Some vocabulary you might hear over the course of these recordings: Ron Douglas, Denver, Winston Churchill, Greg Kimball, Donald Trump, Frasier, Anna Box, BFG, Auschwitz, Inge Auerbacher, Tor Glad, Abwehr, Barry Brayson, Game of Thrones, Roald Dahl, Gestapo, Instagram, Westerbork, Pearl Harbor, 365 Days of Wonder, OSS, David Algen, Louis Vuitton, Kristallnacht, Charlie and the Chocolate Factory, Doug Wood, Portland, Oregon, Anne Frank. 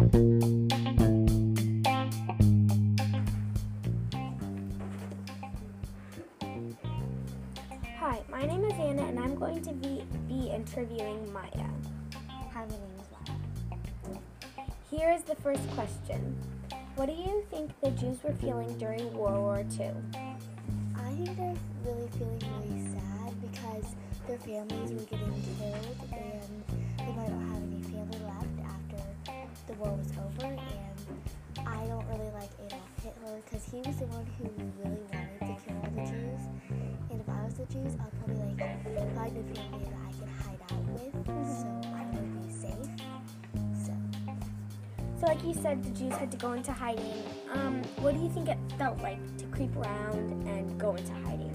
Hi, my name is Anna, and I'm going to be interviewing Maya. Hi, my name is Maya. Here is the first question. What do you think the Jews were feeling during World War II? I think they're really feeling really sad because their families were getting killed and they might not have any family left after the war was over. And I don't really like Adolf Hitler because he was the one who really wanted to kill all the Jews. And if I was the Jews, I'd probably like find a family that I can hide out with so I would be safe. So like you said, the Jews had to go into hiding. What do you think it felt like to creep around and go into hiding?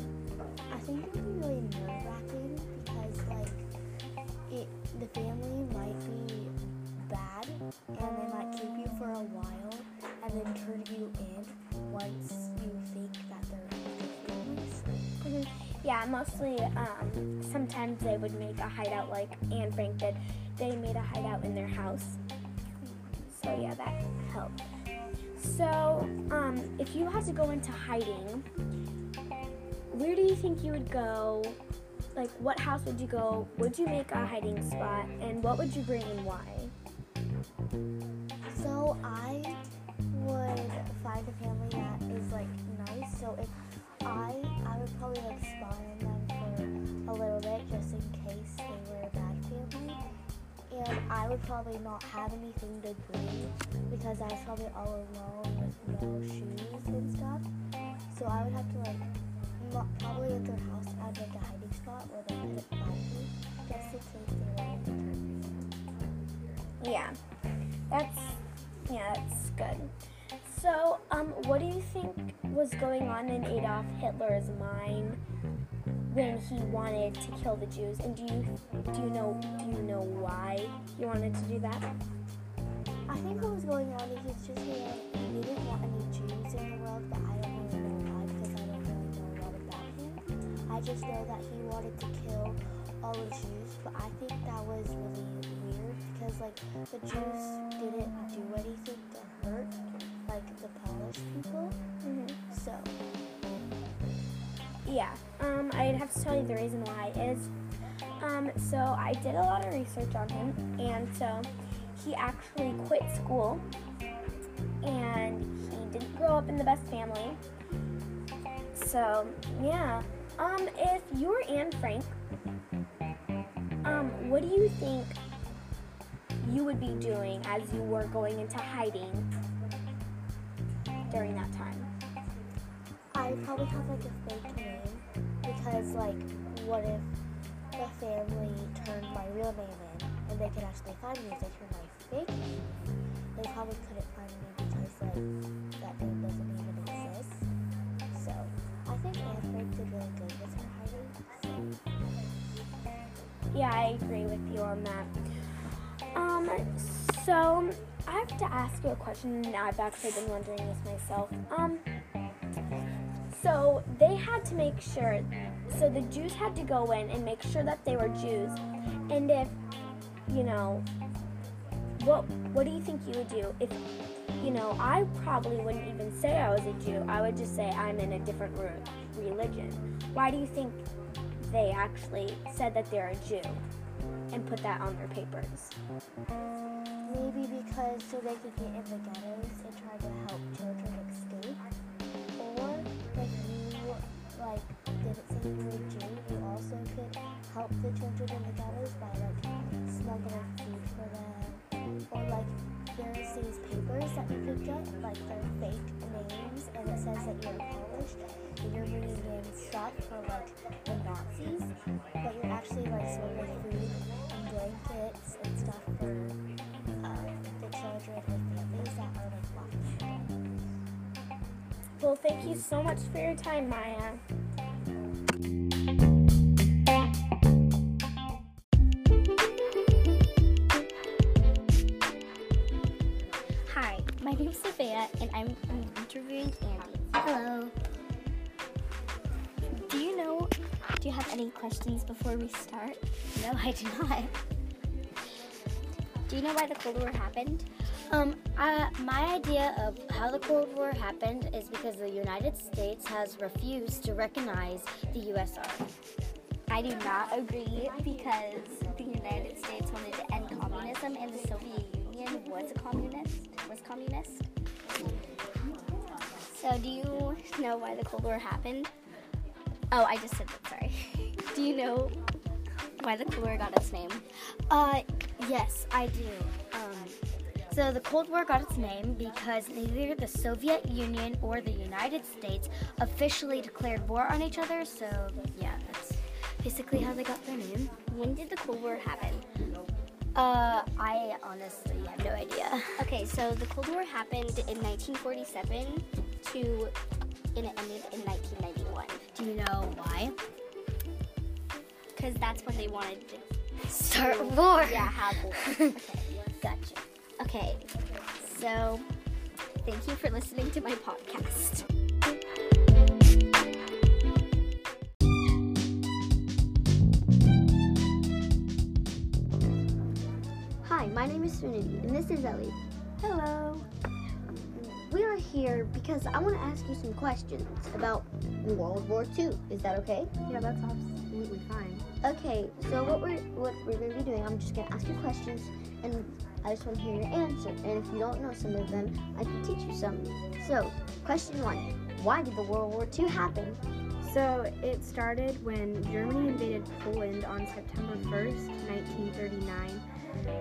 I think it would be really nerve-wracking because the family might be bad and they might keep you for a while and then turn you in once you think that they're homeless. Mm-hmm. Yeah, mostly sometimes they would make a hideout like Anne Frank did. They made a hideout in their house. So yeah, that helped. So, if you had to go into hiding, where do you think you would go? Like, what house would you go? Would you make a hiding spot? And what would you bring and why? So I would find a family that is nice. So if I would probably spy on them for a little bit just in case they were a bad family. And I would probably not have anything to bring because I was probably all alone with no shoes and stuff. So I would have to probably at their house I'd make a hiding spot where they could find me just in case they wanted to turn me. Yeah, that's good. So, what do you think was going on in Adolf Hitler's mind when he wanted to kill the Jews, and do you know why he wanted to do that? I think what was going on is he didn't want any Jews in the world, but I don't really know why because I don't really know a lot about him. I just know that he wanted to kill all the Jews, but I think that was really weird because the Jews didn't do anything to hurt the Polish people. Mm-hmm. So. Yeah, I'd have to tell you the reason why is, so I did a lot of research on him, and so he actually quit school, and he didn't grow up in the best family, so, yeah. If you were Anne Frank, what do you think you would be doing as you were going into hiding during that time? I would probably have a fake name because what if the family turned my real name in and they could actually find me if they turned my fake name in? They probably couldn't find me because that name doesn't even exist. So I think Anne Frank did really good with her hiding. Yeah, I agree with you on that. So I have to ask you a question. Now I've actually been wondering this myself. So they had to make sure, so the Jews had to go in and make sure that they were Jews. And if, what do you think you would do? If, I probably wouldn't even say I was a Jew. I would just say I'm in a different religion. Why do you think they actually said that they're a Jew and put that on their papers? Maybe because so they could get in the ghettos and try to help children escape. Didn't say you were a Jew, you also could help the children in the ghettos by smuggling food for them, or there's these papers that you could get, they're fake names, and it says that you're Polish, and you're bringing in stuff for the Nazis, but you're actually smuggling food and blankets and stuff for the children and families that are locked. Well, thank you so much for your time, Maya. Hi, my name is Sophia, and I'm interviewing Andy. Hello. Do you have any questions before we start? No, I do not. Do you know why the Cold War happened? My idea of how the Cold War happened is because the United States has refused to recognize the USSR. I do not agree because the United States wanted to end communism and the Soviet Union was communist. So do you know why the Cold War happened? Oh, I just said that, sorry. Do you know why the Cold War got its name? Yes, I do. So the Cold War got its name because neither the Soviet Union or the United States officially declared war on each other, so yeah, that's basically how they got their name. When did the Cold War happen? I honestly have no idea. Okay, so the Cold War happened in 1947 and it ended in 1991. Do you know why? Because that's when they wanted to start war. Yeah, have war. Okay, gotcha. Okay, so thank you for listening to my podcast. Hi, my name is Suniti, and this is Ellie. Hello. We are here because I want to ask you some questions about World War II. Is that okay? Yeah, that's absolutely fine. Okay, so what we're going to be doing, I'm just going to ask you questions, and I just want to hear your answer, and if you don't know some of them, I can teach you some. So, question 1, why did the World War II happen? So, it started when Germany invaded Poland on September 1st, 1939,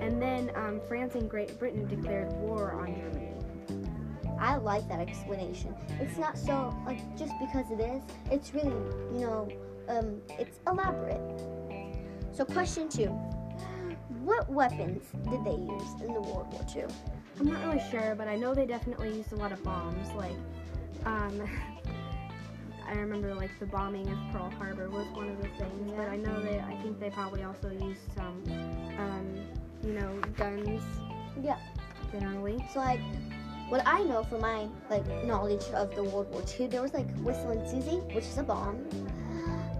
and then France and Great Britain declared war on Germany. I like that explanation. It's not so, just because it is. It's really, it's elaborate. So, question 2. What weapons did they use in the World War II? I'm not really sure, but I know they definitely used a lot of bombs. I remember the bombing of Pearl Harbor was one of the things. Yeah. But I know I think they probably also used some, guns. Yeah. Generally. So what I know from my knowledge of the World War II, there was Whistle and Susie, which is a bomb,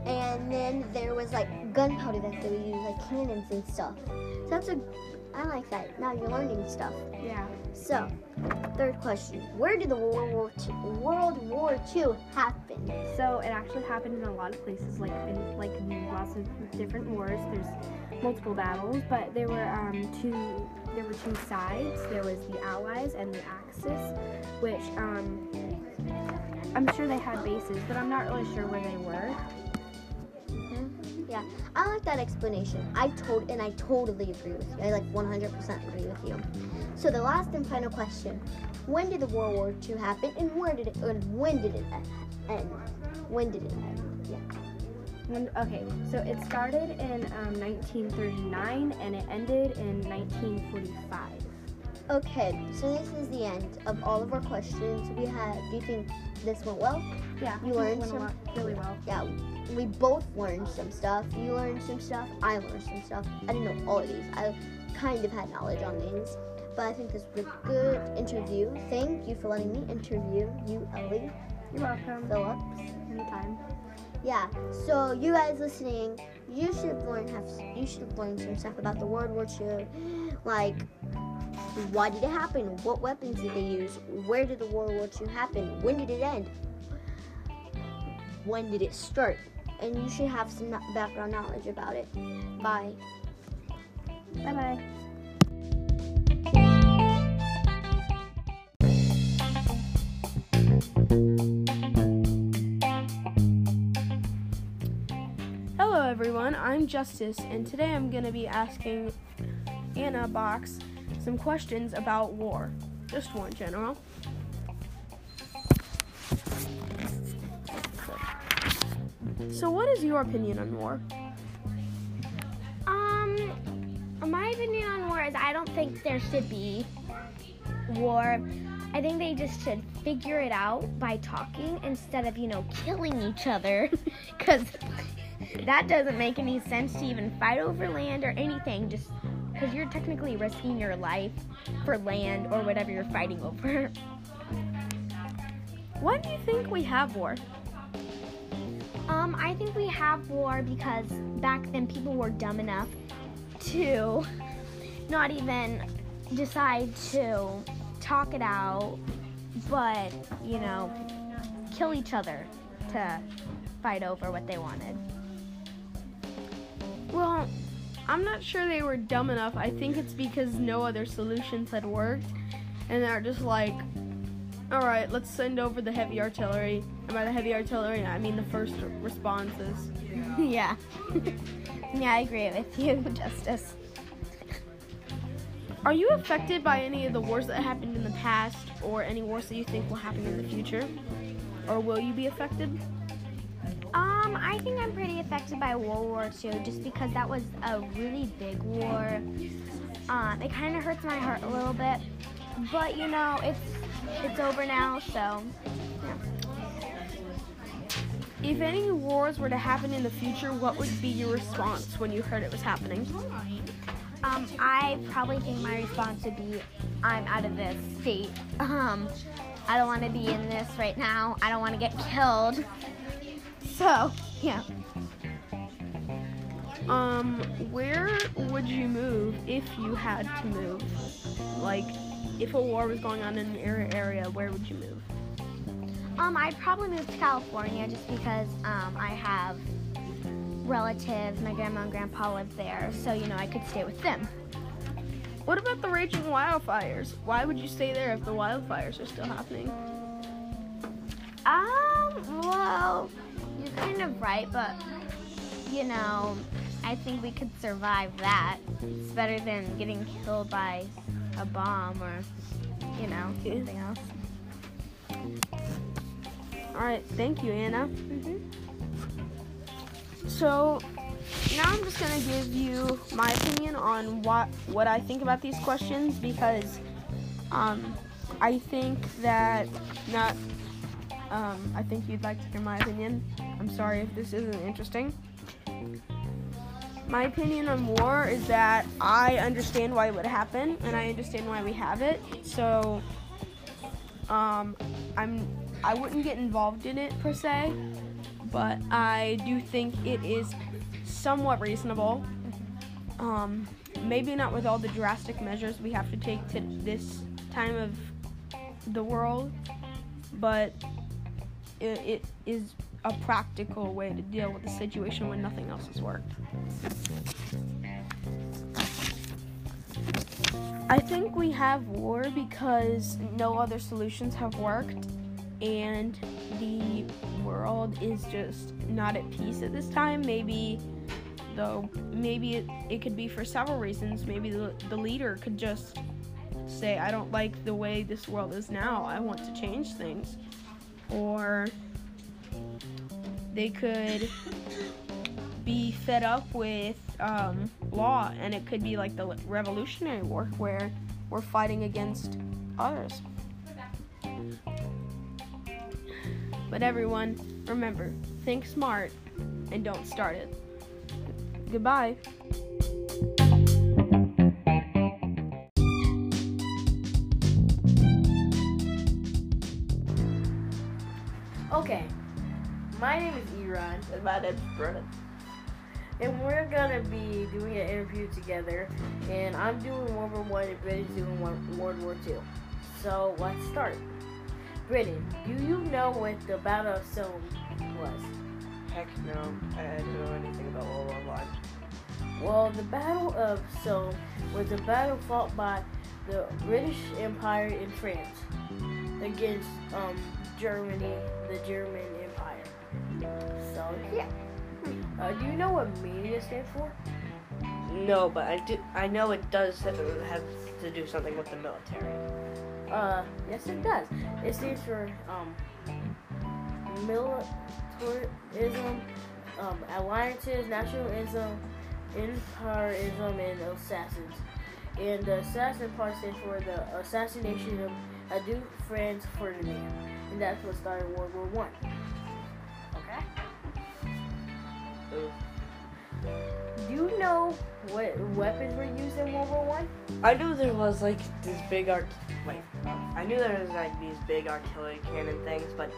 and then there was gunpowder that they would use, cannons and stuff. So I like that. Now you're learning stuff. Yeah. So, third question. Where did the World War II happen? So, it actually happened in a lot of places, in lots of different wars. There's multiple battles, but there were two sides. There was the Allies and the Axis, which, I'm sure they had bases, but I'm not really sure where they were. Yeah, I like that explanation. I totally agree with you. I 100% agree with you. So the last and final question: when did the World War II happen, and when did it end? When did it end? Yeah. So it started in 1939 and it ended in 1945. Okay, so this is the end of all of our questions. We had. Do you think this went well? Yeah, you learned some really well. Yeah, we both learned some stuff. You learned some stuff. I learned some stuff. I didn't know all of these. I kind of had knowledge on these, but I think this was a good interview. Thank you for letting me interview you, Ellie. You're welcome, Phillips. Anytime. Yeah. So you guys listening, you should learn some stuff about the World War II, why did it happen? What weapons did they use? Where did the World War II happen? When did it end? When did it start? And you should have some background knowledge about it. Bye. Bye-bye. Hello, everyone. I'm Justice, and today I'm going to be asking Anna Box some questions about war. Just one, General. So what is your opinion on war? My opinion on war is I don't think there should be war. I think they just should figure it out by talking instead of, killing each other. Because that doesn't make any sense to even fight over land or anything. Just because you're technically risking your life for land or whatever you're fighting over. Why do you think we have war? I think we have war because back then people were dumb enough to not even decide to talk it out, but, you know, kill each other to fight over what they wanted. Well, I'm not sure they were dumb enough. I think it's because no other solutions had worked, and they're just like, all right, let's send over the heavy artillery. And by the heavy artillery, I mean the first responses. Yeah. Yeah, I agree with you, Justice. Are you affected by any of the wars that happened in the past, or any wars that you think will happen in the future? Or will you be affected? I think I'm pretty affected by World War II, just because that was a really big war. It kind of hurts my heart a little bit, but you know, it's over now, so yeah. If any wars were to happen in the future, what would be your response when you heard it was happening? I probably think my response would be, I'm out of this state. I don't want to be in this right now. I don't want to get killed. So, yeah. Where would you move if you had to move? Like, if a war was going on in an area, where would you move? I'd probably move to California just because I have relatives, my grandma and grandpa live there, so, you know, I could stay with them. What about the raging wildfires? Why would you stay there if the wildfires are still happening? Well, you're kind of right, but, you know, I think we could survive that. It's better than getting killed by a bomb or, you know, something else. All right, thank you, Anna. So now I'm just going to give you my opinion on what I think about these questions, because I think that I think you'd like to hear my opinion. I'm sorry if this isn't interesting. My opinion on war is that I understand why it would happen, and I understand why we have it. So I wouldn't get involved in it per se, but I do think it is somewhat reasonable. Maybe not with all the drastic measures we have to take to this time of the world, but it is a practical way to deal with the situation when nothing else has worked. I think we have war because no other solutions have worked, and the world is just not at peace at this time. Maybe it could be for several reasons. Maybe the leader could just say, I don't like the way this world is now, I want to change things. Or they could be fed up with law, and it could be like the Revolutionary War, where we're fighting against others. But everyone, remember, think smart and don't start it. Goodbye. Okay, my name is Eron, and my name's Brennan, and we're gonna be doing an interview together, and I'm doing World War I and Brennan's doing World War II. So let's start. Brennan, do you know what the Battle of Somme was? Heck no, I don't know anything about World War I. Well, the Battle of Somme was a battle fought by the British Empire in France against Germany, the German Empire. So, yeah. Do you know what media stands for? No, but I know it does have to do something with the military. Yes, it does. It stands for militarism, alliances, nationalism, empirism, and assassins. And the assassin part stands for the assassination of Archduke Franz Ferdinand, and that's what started World War One. Okay. Do you know what weapons were used in World War One? I knew there was like this big these big artillery cannon things, but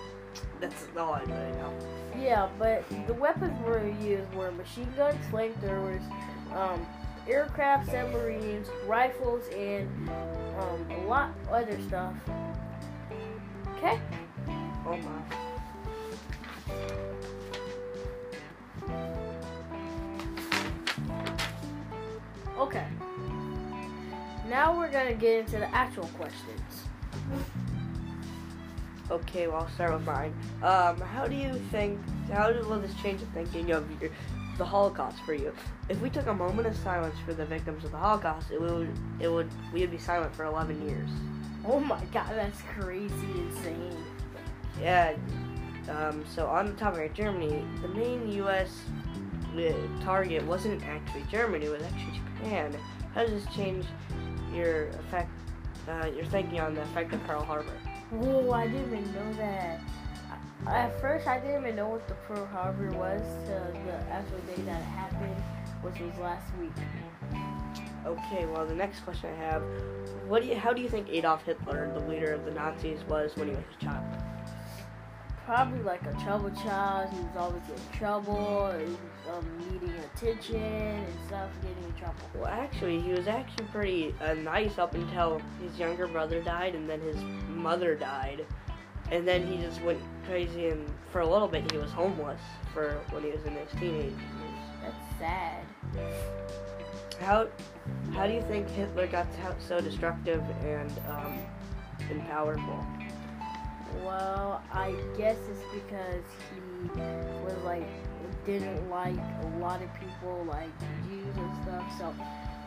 that's all I really know. Yeah, but the weapons were used were machine guns, flamethrowers, aircraft, submarines, rifles, and a lot of other stuff. Okay? Oh my. Okay. Now we're going to get into the actual questions. Okay, well, I'll start with mine. How will this change the thinking of the Holocaust for you? If we took a moment of silence for the victims of the Holocaust, we would be silent for 11 years. Oh my God, that's crazy insane. Yeah. So on the topic of Germany, the main U.S. target wasn't actually Germany; it was actually Japan. How does this change your thinking on the effect of Pearl Harbor? Whoa, I didn't even know that. At first, I didn't even know what the Pearl Harbor was till the actual day that it happened, which was last week. Okay, well, the next question I have, how do you think Adolf Hitler, the leader of the Nazis, was when he was a child? Probably like a troubled child. He was always in trouble, he was needing attention and stuff, getting in trouble. Well, actually, he was actually pretty nice up until his younger brother died, and then his mother died, and then he just went crazy, and for a little bit he was homeless for when he was in his teenage years. That's sad. How do you think Hitler got so destructive and powerful? Well, I guess it's because he was didn't like a lot of people, like Jews and stuff. So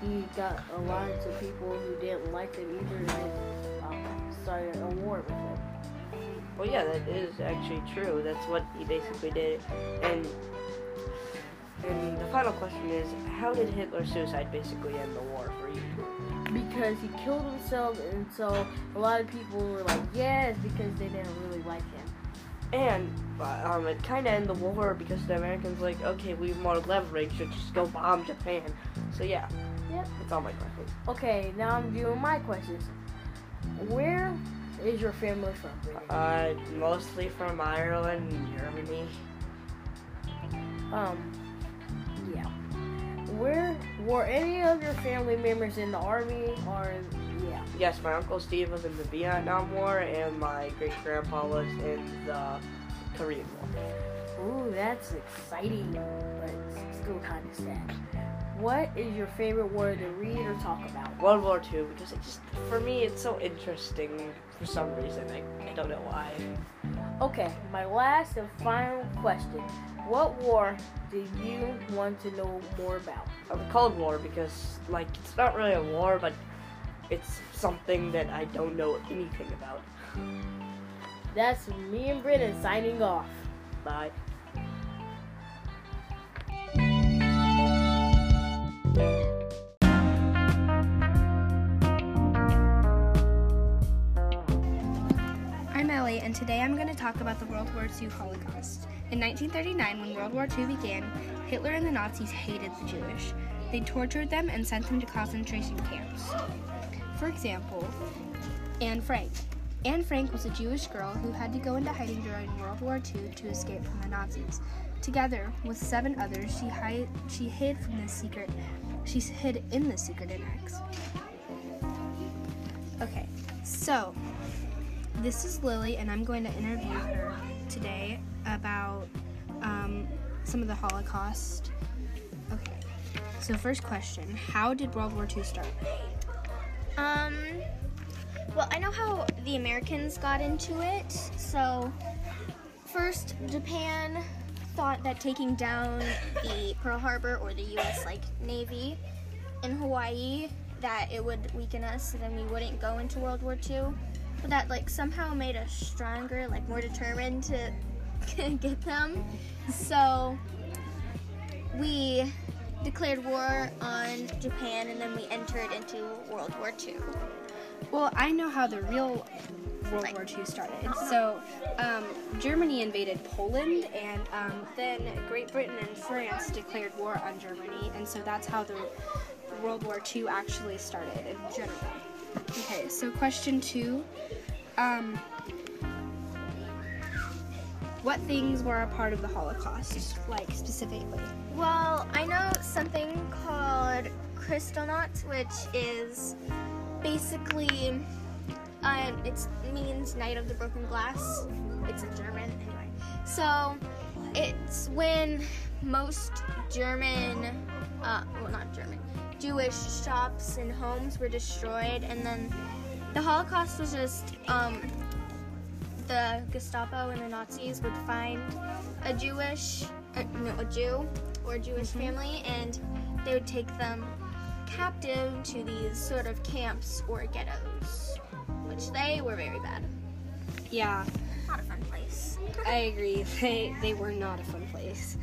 he got a lot of people who didn't like him either, and started a war with him. Well, yeah, that is actually true. That's what he basically did. And the final question is, how did Hitler's suicide basically end the war for you? Because he killed himself, and so a lot of people were like, yes, because they didn't really like him. And it kind of ended the war because the Americans were like, okay, we have more leverage, so just go bomb Japan. So yeah, that's all my questions. Okay, now I'm doing my questions. Where is your family from? Mostly from Ireland and Germany. Where were any of your family members in the army ? Yes, my Uncle Steve was in the Vietnam War, and my great-grandpa was in the Korean War. Ooh, that's exciting, but it's still kind of sad. What is your favorite word to read or talk about? World War II, because for me, it's so interesting for some reason. I don't know why. Okay, my last and final question. What war do you want to know more about? The Cold War, because, it's not really a war, but it's something that I don't know anything about. That's me and Britta signing off. Bye. I'm Ellie, and today I'm going to talk about the World War II Holocaust. In 1939, when World War II began, Hitler and the Nazis hated the Jewish. They tortured them and sent them to concentration camps. For example, Anne Frank. Anne Frank was a Jewish girl who had to go into hiding during World War II to escape from the Nazis. Together with 7 others, she hid in the secret annex. Okay, so this is Lily, and I'm going to interview her today about some of the Holocaust. Okay, so first question, how did World War II start? Well, I know how the Americans got into it. So first, Japan thought that taking down the Pearl Harbor or the U.S. Navy in Hawaii, that it would weaken us, so then we wouldn't go into World War II. But that somehow made us stronger, more determined to get them. So we declared war on Japan, and then we entered into World War II. Well, I know how the real World War II started. So Germany invaded Poland, and then Great Britain and France declared war on Germany. And so that's how the World War II actually started in general. Okay, so question 2. What things were a part of the Holocaust, like, specifically? Well, I know something called Kristallnacht, which is basically, it means Night of the Broken Glass. It's in German, anyway. So, it's when most German, well, not German, Jewish shops and homes were destroyed, and then the Holocaust was just, the Gestapo and the Nazis would find a Jew or a Jewish family, and they would take them captive to these sort of camps or ghettos, which they were very bad. Yeah. Not a fun place. I agree. They were not a fun place.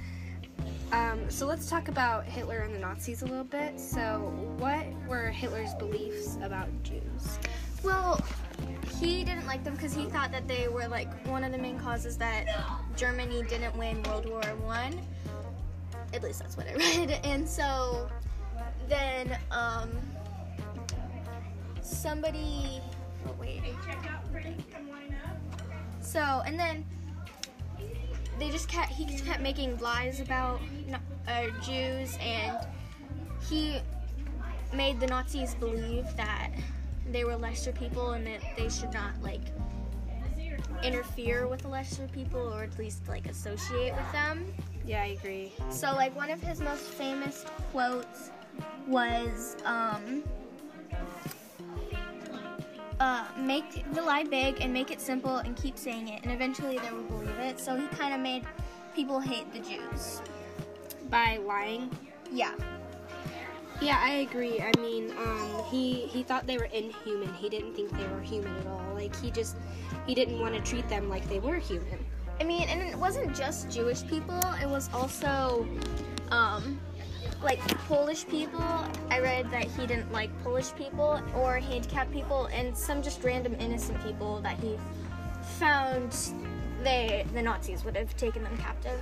So let's talk about Hitler and the Nazis a little bit. So what were Hitler's beliefs about Jews? Well, he didn't like them because he thought that they were, like, one of the main causes that Germany didn't win World War I. At least that's what I read. And so then somebody... Oh, wait. So, and then they just kept... He just kept making lies about Jews, and he made the Nazis believe that they were lesser people and that they should not, like, interfere with the lesser people, or at least, like, associate with them. Yeah, I agree. So, like, one of his most famous quotes was, make the lie big and make it simple and keep saying it, and eventually they will believe it. So he kind of made people hate the Jews. By lying? Yeah. Yeah, I agree. I mean, he thought they were inhuman. He didn't think they were human at all. Like, he didn't want to treat them like they were human. I mean, and it wasn't just Jewish people. It was also, like, Polish people. I read that he didn't like Polish people or handicapped people and some just random innocent people that he found the Nazis would have taken them captive.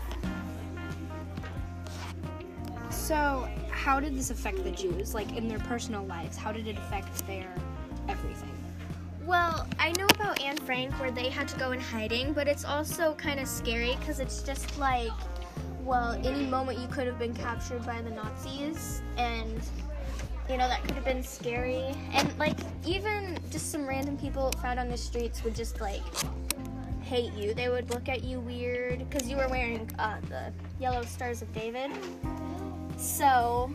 So, how did this affect the Jews, like, in their personal lives? How did it affect their everything? Well, I know about Anne Frank, where they had to go in hiding, but it's also kind of scary because it's just like, well, any moment you could have been captured by the Nazis, and, you know, that could have been scary. And, like, even just some random people found on the streets would just, like, hate you. They would look at you weird because you were wearing the yellow Stars of David. So,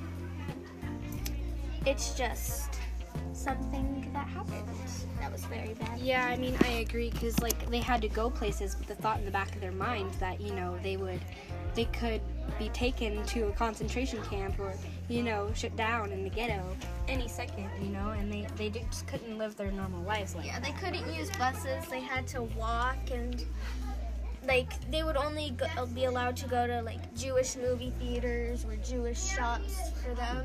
it's just something that happened. That was very bad. Yeah, I mean, I agree, because, like, they had to go places with the thought in the back of their mind that, you know, they could be taken to a concentration camp or, you know, shut down in the ghetto any second, you know, and they just couldn't live their normal lives like that. Yeah, they couldn't use buses. They had to walk, and, like, they would only be allowed to go to, like, Jewish movie theaters or Jewish shops for them,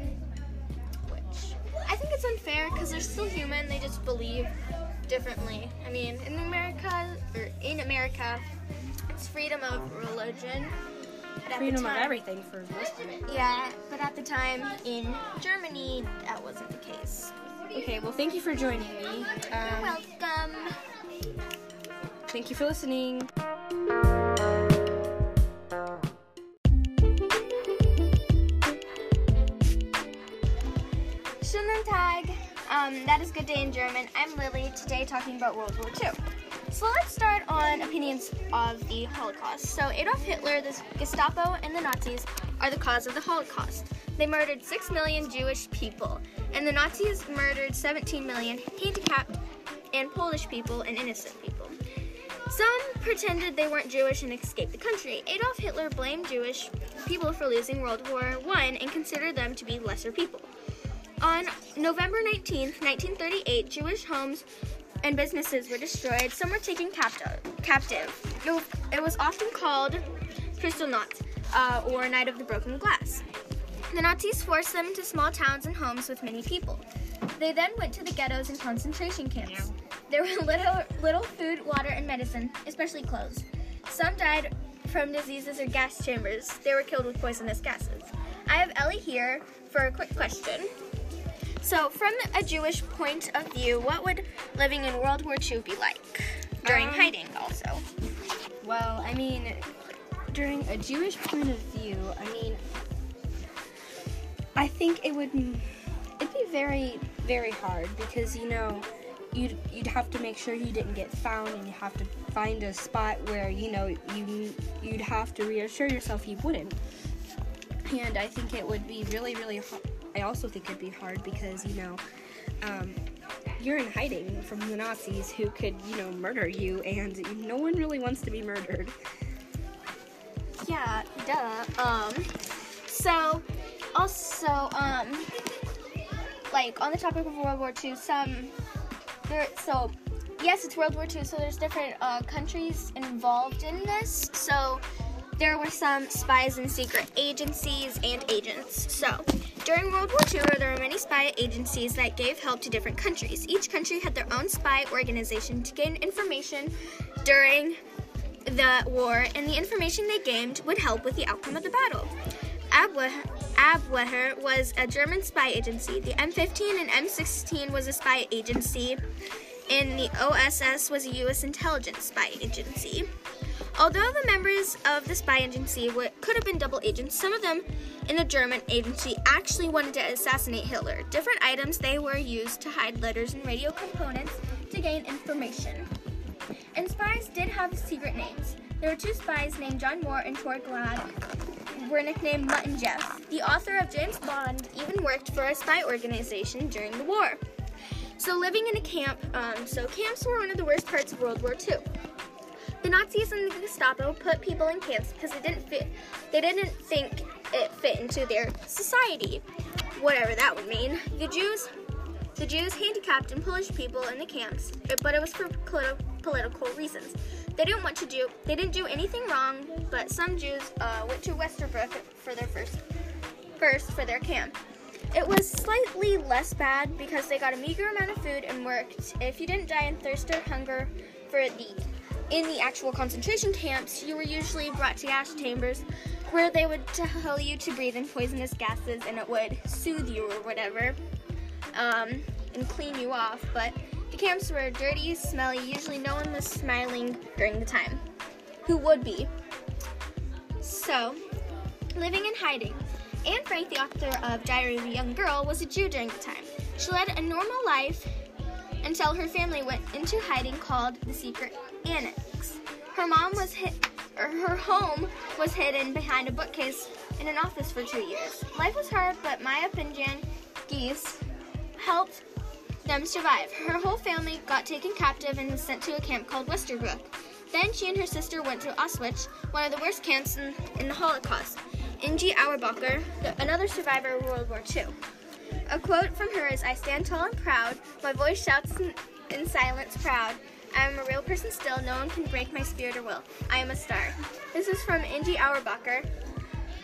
which I think it's unfair because they're still human. They just believe differently. I mean, in America, it's freedom of religion. Freedom of everything for the most part. Yeah, but at the time in Germany, that wasn't the case. Okay, well, thank you for joining me. You're welcome. Thank you for listening. Schönen Tag. That is good day in German. I'm Lily, today talking about World War II. So let's start on opinions of the Holocaust. So Adolf Hitler, the Gestapo, and the Nazis are the cause of the Holocaust. They murdered 6 million Jewish people, and the Nazis murdered 17 million handicapped and Polish people and innocent people. Some pretended they weren't Jewish and escaped the country. Adolf Hitler blamed Jewish people for losing World War I and considered them to be lesser people. On November 19, 1938, Jewish homes and businesses were destroyed. Some were taken captive. It was often called Kristallnacht, or Night of the Broken Glass. The Nazis forced them to small towns and homes with many people. They then went to the ghettos and concentration camps. There were little food, water, and medicine, especially clothes. Some died from diseases or gas chambers. They were killed with poisonous gases. I have Ellie here for a quick question. So, from a Jewish point of view, what would living in World War II be like during hiding also? Well, I mean, during a Jewish point of view, I mean, I think it'd be very, very hard because, you know, you'd have to make sure you didn't get found, and you have to find a spot where, you know, you'd have to reassure yourself you wouldn't. And I think it would be really, really hard. I also think it'd be hard because, you know, you're in hiding from the Nazis who could, you know, murder you, and no one really wants to be murdered. Yeah, duh. So, also, like, on the topic of World War II, so, yes, it's World War II, so there's different countries involved in this. So, there were some spies and secret agencies and agents. So, during World War II, there were many spy agencies that gave help to different countries. Each country had their own spy organization to gain information during the war, and the information they gained would help with the outcome of the battle. Abwehr was a German spy agency. The M15 and M16 was a spy agency, and the OSS was a U.S. intelligence spy agency. Although the members of the spy agency could have been double agents, some of them in the German agency actually wanted to assassinate Hitler. Different items they were used to hide letters and radio components to gain information. And spies did have secret names. There were two spies named John Moore and Tor Glad, were nicknamed Mutt and Jeff. The author of James Bond even worked for a spy organization during the war. So living in a camp, so camps were one of the worst parts of World War II. The Nazis and the Gestapo put people in camps because they didn't think it fit into their society, whatever that would mean. The Jews handicapped and Polish people in the camps, but it was for political reasons. They didn't do anything wrong, but some Jews went to Westerbork for their first camp. It was slightly less bad because they got a meager amount of food and worked. If you didn't die in thirst or hunger in the actual concentration camps, you were usually brought to gas chambers where they would tell you to breathe in poisonous gases and it would soothe you or whatever, and clean you off. But the camps were dirty, smelly, usually no one was smiling during the time. Who would be? So, living in hiding. Anne Frank, the author of Diary of a Young Girl, was a Jew during the time. She led a normal life until her family went into hiding called the Secret Annex. Her home was hidden behind a bookcase in an office for 2 years. Life was hard, but Maya Pinjan Gies helped them survive. Her whole family got taken captive and was sent to a camp called Westerbork. Then she and her sister went to Auschwitz, one of the worst camps in the Holocaust. Inge Auerbacher, another survivor of World War II. A quote from her is, "I stand tall and proud, my voice shouts in silence proud. I am a real person still, no one can break my spirit or will. I am a star." This is from Inge Auerbacher,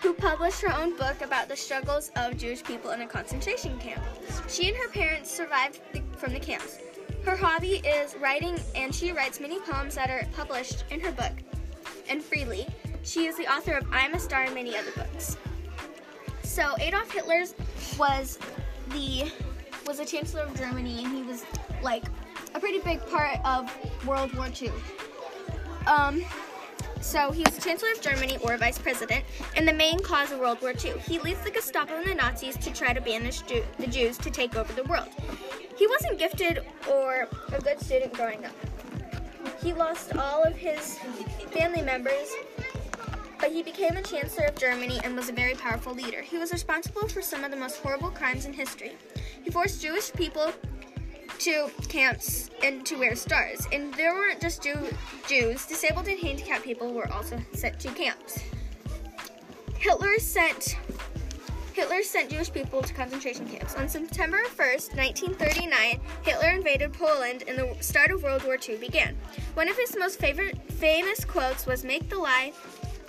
who published her own book about the struggles of Jewish people in a concentration camp. She and her parents survived from the camps. Her hobby is writing, and she writes many poems that are published in her book, and freely. She is the author of I'm a Star and many other books. So Adolf Hitler was a Chancellor of Germany, and he was, like, a pretty big part of World War II. So he was Chancellor of Germany, or Vice President, and the main cause of World War II. He leads the Gestapo and the Nazis to try to banish the Jews to take over the world. He wasn't gifted or a good student growing up. He lost all of his family members, but he became a Chancellor of Germany and was a very powerful leader. He was responsible for some of the most horrible crimes in history. He forced Jewish people to camps and to wear stars. And there weren't just Jews. Disabled and handicapped people were also sent to camps. Hitler sent Jewish people to concentration camps. On September 1st, 1939, Hitler invaded Poland and the start of World War II began. One of his most famous quotes was, "Make the lie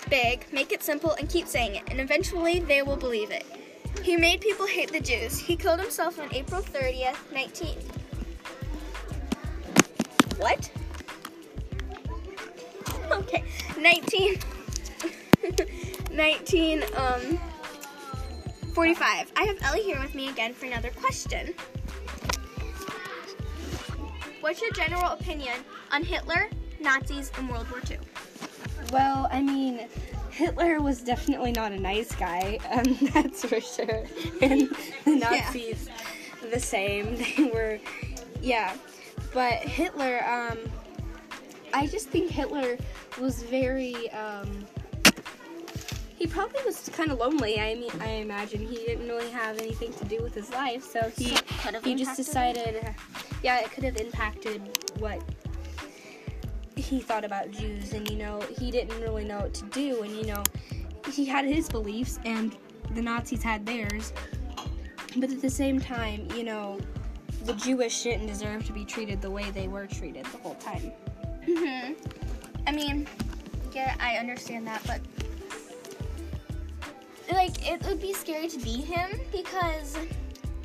big, make it simple, and keep saying it, and eventually they will believe it." He made people hate the Jews. He killed himself on April 30th, 19... What? Okay, 45. I have Ellie here with me again for another question. What's your general opinion on Hitler, Nazis, and World War II? Well, I mean, Hitler was definitely not a nice guy, that's for sure. And the Nazis, the same. They were, But Hitler, I just think Hitler was very, he probably was kind of lonely. I mean, I imagine he didn't really have anything to do with his life, so he just decided, it could have impacted what he thought about Jews, and, you know, he didn't really know what to do, and, you know, he had his beliefs, and the Nazis had theirs, but at the same time, you know, the Jewish didn't deserve to be treated the way they were treated the whole time. Mm-hmm. I mean, yeah, I understand that, but, like, it would be scary to be him, because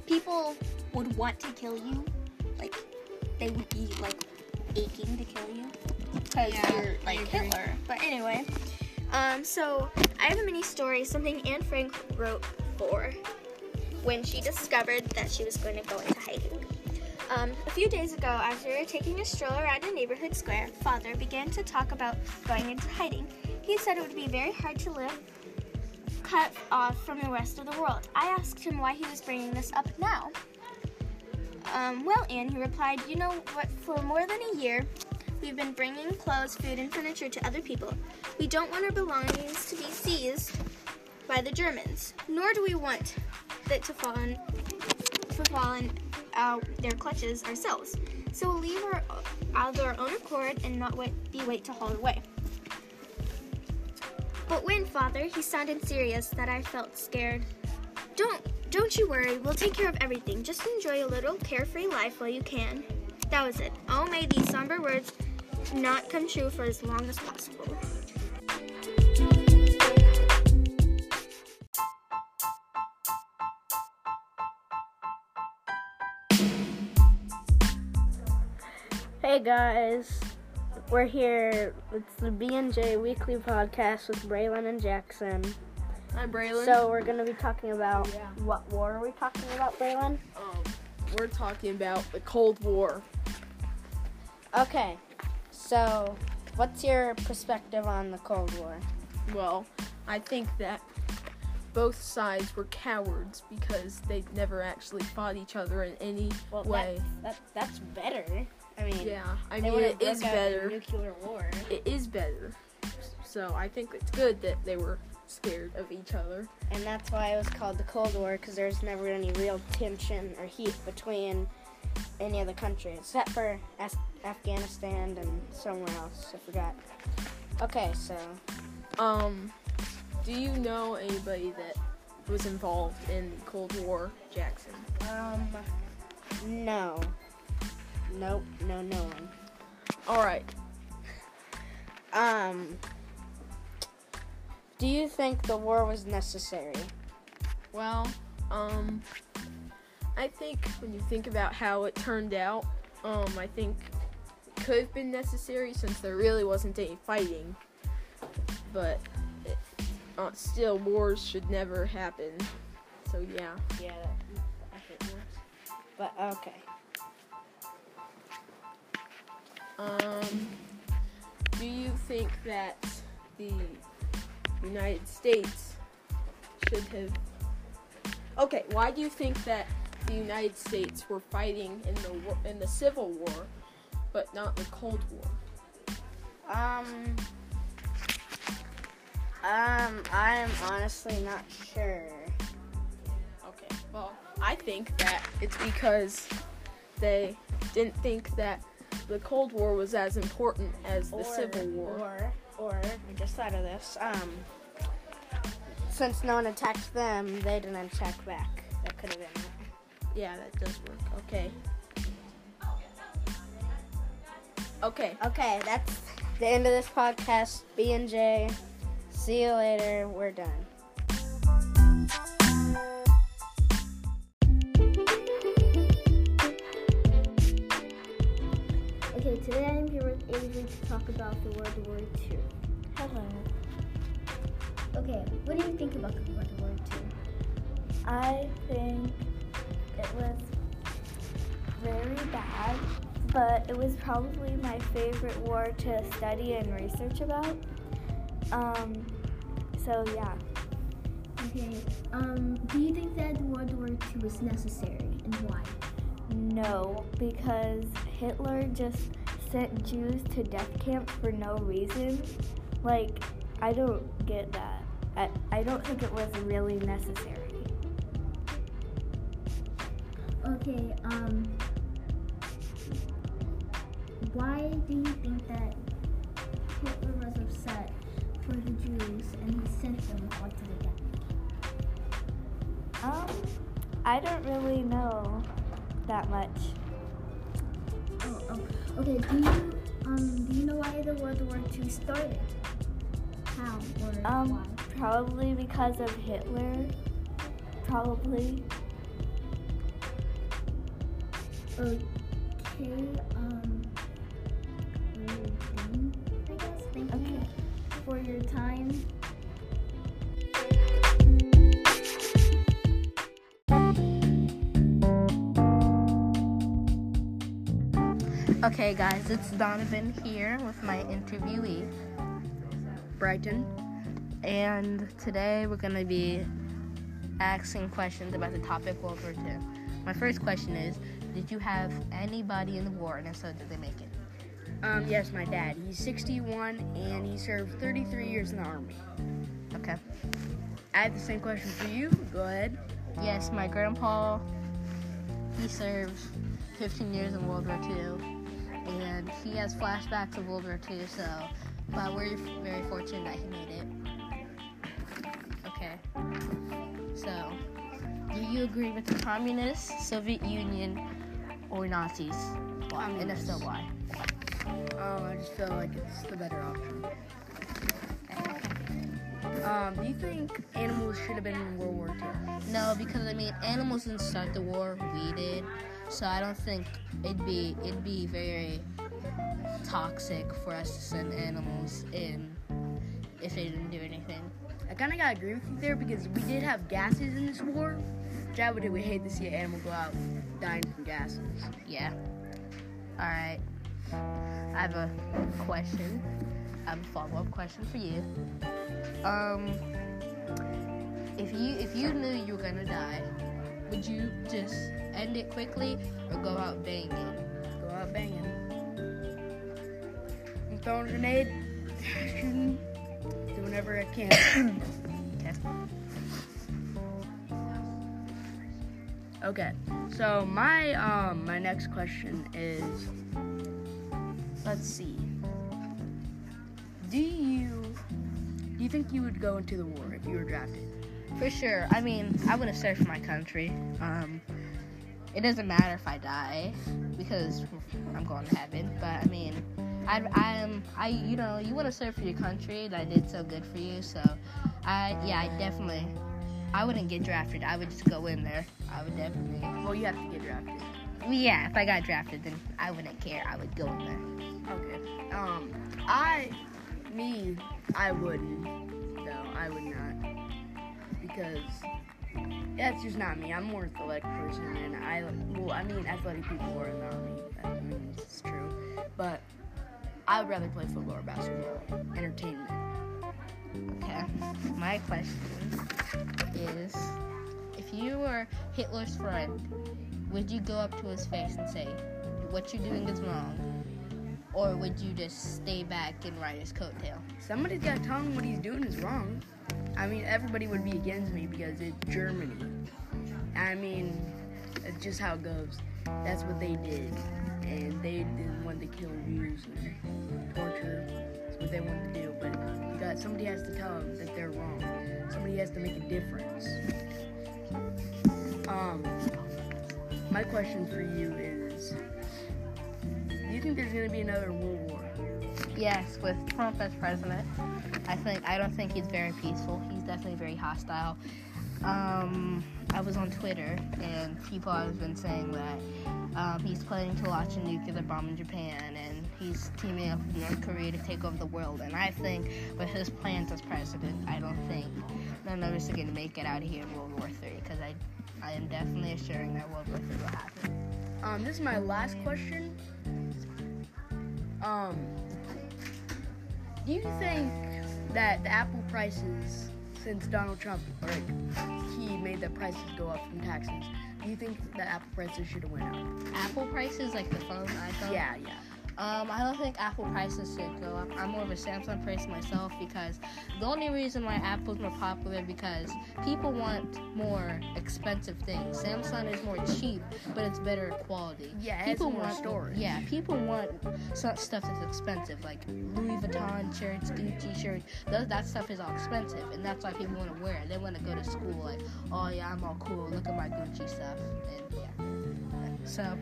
people would want to kill you, like, they would be, like, aching to kill you. Because you're like Hitler. But anyway, so I have a mini story, something Anne Frank wrote for when she discovered that she was going to go into hiding. A few days ago, as we were taking a stroll around a neighborhood square, Father began to talk about going into hiding. He said it would be very hard to live cut off from the rest of the world. I asked him why he was bringing this up now. Well, Anne, he replied, you know what, for more than a year, we've been bringing clothes, food, and furniture to other people. We don't want our belongings to be seized by the Germans, nor do we want that to fall in their clutches ourselves. So we'll leave out of our own accord and not be wait to haul away. But when, Father, he sounded serious that I felt scared. Don't you worry, we'll take care of everything. Just enjoy a little carefree life while you can. That was it. Oh, may these somber words not come true for as long as possible. Hey guys, we're here. It's the B&J Weekly Podcast with Braylon and Jackson. Hi, Braylon. So we're going to be talking about, what war are we talking about, Braylon? We're talking about the Cold War. Okay, so what's your perspective on the Cold War? Well, I think that both sides were cowards because they never actually fought each other in any way. That's better. I mean, it is better. Nuclear war. It is better. So I think it's good that they were scared of each other. And that's why it was called the Cold War, because there's never any real tension or heat between any of the countries, except for Afghanistan and somewhere else. I forgot. Okay, so. Do you know anybody that was involved in the Cold War, Jackson? No. Nope, no one. Alright. Do you think the war was necessary? Well, I think when you think about how it turned out, I think it could have been necessary since there really wasn't any fighting. But still, wars should never happen. So, Yeah, I hate wars. But, okay. Do you think that the United States should have... Okay, why do you think that the United States were fighting in the Civil War, but not the Cold War? I'm honestly not sure. Okay, well, I think that it's because they didn't think that the Cold War was as important as the Civil War. Or, I just thought of this, since no one attacked them, they didn't attack back. That could have been it. Yeah, that does work. Okay. Okay, that's the end of this podcast. B&J. See you later. We're done. Okay, today I'm here with Avery to talk about the World War II. Hello. Okay, what do you think about the World War II? I think it was very bad, but it was probably my favorite war to study and research about. So yeah. Okay. Do you think that World War II was necessary, and why? No, because Hitler just sent Jews to death camps for no reason. Like, I don't get that. I don't think it was really necessary. Okay, why do you think that Hitler was upset for the Jews and he sent them all to the death? I don't really know that much. Oh, okay. Do you know why the World War II started? How or why? Probably because of Hitler. Probably. Okay, I guess. Thank you for your time. Okay, guys, it's Donovan here with my interviewee, Brighton, and today we're going to be asking questions about the topic World War II. My first question is, did you have anybody in the war, and if so, did they make it? Yes, my dad. He's 61, and he served 33 years in the Army. Okay. I have the same question for you. Go ahead. Yes, my grandpa, he served 15 years in World War II, and he has flashbacks of World War II, so we're very fortunate that he made it. Okay. So, do you agree with the Communists, Soviet Union, or Nazis? Why? And if so, why? I just feel like it's the better option. Okay. Do you think animals should have been in World War II? No, because, I mean, animals didn't start the war, we did. So I don't think it'd be very toxic for us to send animals in if they didn't do anything. I kind of got to agree with you there, because we did have gases in this war. Jab would we hate to see an animal go out dying from gases. Yeah. All right. I have a question. I have a follow-up question for you. If you knew you were gonna die, would you just end it quickly or go out banging? Go out banging. I'm throwing a grenade, shooting, do whatever I can. Okay. So my next question is, let's see. Do you think you would go into the war if you were drafted? For sure. I mean, I would have served for my country. It doesn't matter if I die because I'm going to heaven. But I mean, you want to serve for your country that did so good for you. So, I wouldn't get drafted. I would just go in there. I would definitely. Well, you have to get drafted. Yeah, if I got drafted, then I wouldn't care. I would go in there. Okay. I wouldn't. No, I would not. Because that's just not me. I'm more an athletic person, and athletic people are in the Army. I mean, it's true. But I would rather play football or basketball. Entertainment. Okay. My question is, if you were Hitler's friend, would you go up to his face and say, what you're doing is wrong? Or would you just stay back and ride his coattail? Somebody's got to tell him what he's doing is wrong. I mean, everybody would be against me because it's Germany. I mean, it's just how it goes. That's what they did. And they didn't want to kill Jews and torture. That's what they wanted to do. But somebody has to tell them that they're wrong. Somebody has to make a difference. My question for you is, do you think there's going to be another world war? Yes, with Trump as president. I don't think he's very peaceful. He's definitely very hostile. I was on Twitter, and people have been saying that he's planning to launch a nuclear bomb in Japan, and he's teaming up with North Korea to take over the world. And I think with his plans as president, I don't think none of us are going to make it out of here in World War III, because I am definitely assuring that World War III will happen. This is my last question. Do you think that the apple prices, since Donald Trump, he made the prices go up from taxes, do you think the apple prices should have went up? Apple prices, like the phone, iPhone? Yeah. I don't think Apple prices should go up. I'm more of a Samsung person myself because the only reason why Apple's more popular because people want more expensive things. Samsung is more cheap, but it's better quality. Yeah, it's more storage. Yeah, people want stuff that's expensive, like Louis Vuitton shirts, Gucci shirts. That stuff is all expensive, and that's why people want to wear it. They want to go to school like, oh yeah, I'm all cool, look at my Gucci stuff, and yeah. So...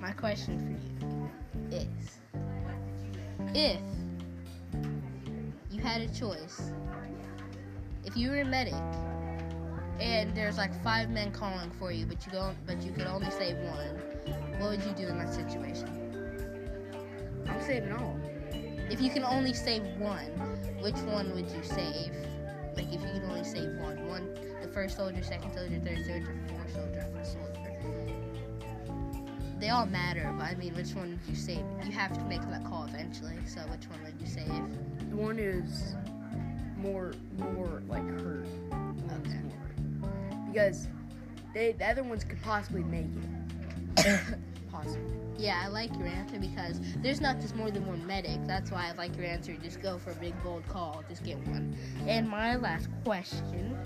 my question for you is, if you had a choice, if you were a medic and there's like 5 men calling for you, but you could only save one, what would you do in that situation? I'm saving all. If you can only save one, which one would you save? Like if you could only save one, the first soldier, second soldier, third soldier, fourth soldier, first soldier. They all matter, but I mean, which one would you save? You have to make that call eventually, so which one would you save? The one who's more like hurt. Okay. Because the other ones could possibly make it. Possibly. Yeah, I like your answer because there's not just more than one medic. That's why I like your answer. Just go for a big, bold call. Just get one. And my last question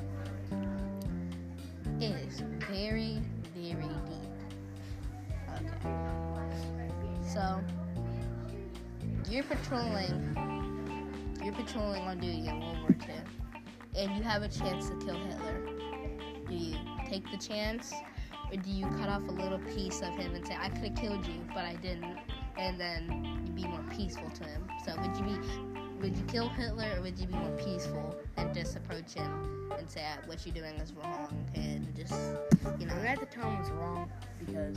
is very, very deep. So, you're patrolling on duty in World War II, and you have a chance to kill Hitler. Do you take the chance, or do you cut off a little piece of him and say, I could have killed you, but I didn't, and then you'd be more peaceful to him? So, would you kill Hitler, or would you be more peaceful and just approach him and say, what you're doing is wrong, and just, I'm at the time was wrong. Because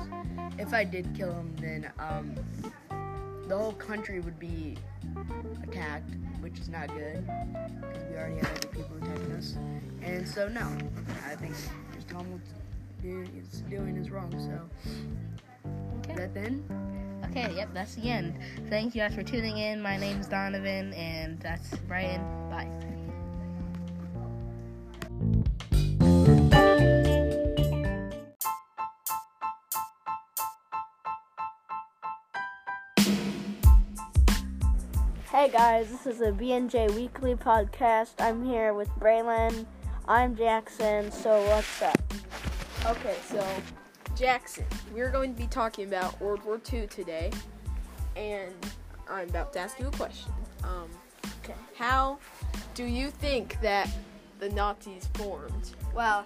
if I did kill him, then the whole country would be attacked, which is not good, because we already have other people attacking us. And so, no, I think just telling what he's doing is wrong, so. Okay. Is that then? Okay, yep, that's the end. Thank you guys for tuning in. My name's Donovan, and that's Brian. Bye. Hey guys, this is a B&J Weekly podcast. I'm here with Braylon. I'm Jackson, so what's up? Okay, so Jackson, we're going to be talking about World War II today, and I'm about to ask you a question. Okay. How do you think that the Nazis formed? Well,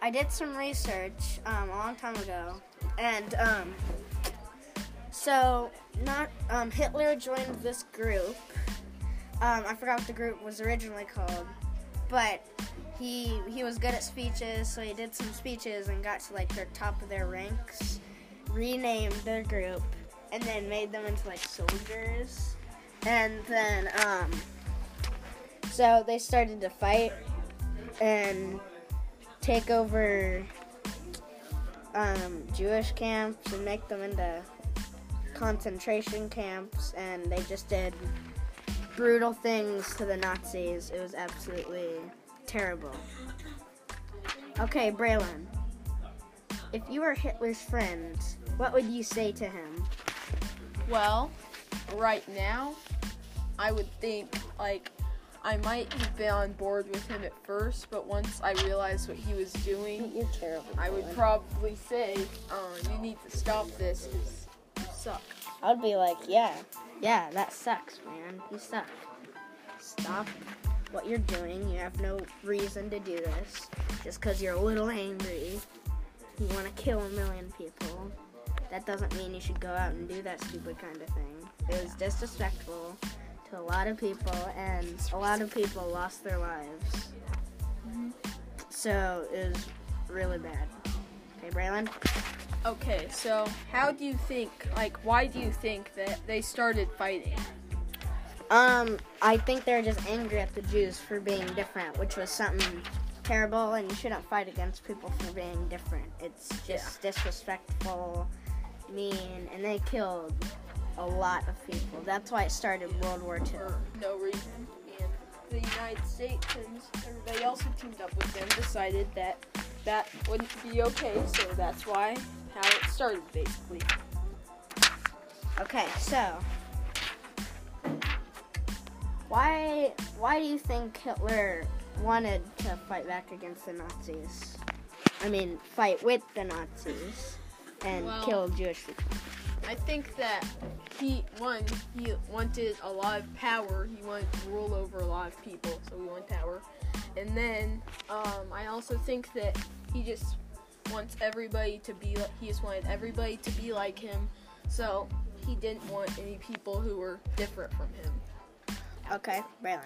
I did some research a long time ago, and Hitler joined this group. I forgot what the group was originally called, but he was good at speeches, so he did some speeches and got to the top of their ranks, renamed their group, and then made them into soldiers, and then so they started to fight and take over Jewish camps and make them into concentration camps, and they just did brutal things to the Nazis. It was absolutely terrible. Okay, Braylon, if you were Hitler's friend, what would you say to him? Well, right now, I would think, I might have been on board with him at first, but once I realized what he was doing, you're terrible, I would probably say, you need to stop this, suck. I'd be like, yeah, that sucks, man. You suck. Stop what you're doing. You have no reason to do this. Just because you're a little angry, you want to kill a million people. That doesn't mean you should go out and do that stupid kind of thing. It was disrespectful to a lot of people, and a lot of people lost their lives. Mm-hmm. So it was really bad. Okay, Braylon? Okay, so how do you think, why do you think that they started fighting? I think they were just angry at the Jews for being different, which was something terrible, and you shouldn't fight against people for being different. It's just disrespectful, mean, and they killed a lot of people. That's why it started World War II. For no reason. And the United States, they also teamed up with them, decided that that wouldn't be okay, so that's why how it started, basically. Okay, so why do you think Hitler wanted to fight back against the Nazis? I mean, fight with the Nazis and kill Jewish people. I think that he wanted a lot of power. He wanted to rule over a lot of people, so he wanted power. And then I also think that he just wants everybody to be. He just wanted everybody to be like him, so he didn't want any people who were different from him. Okay, Braylon.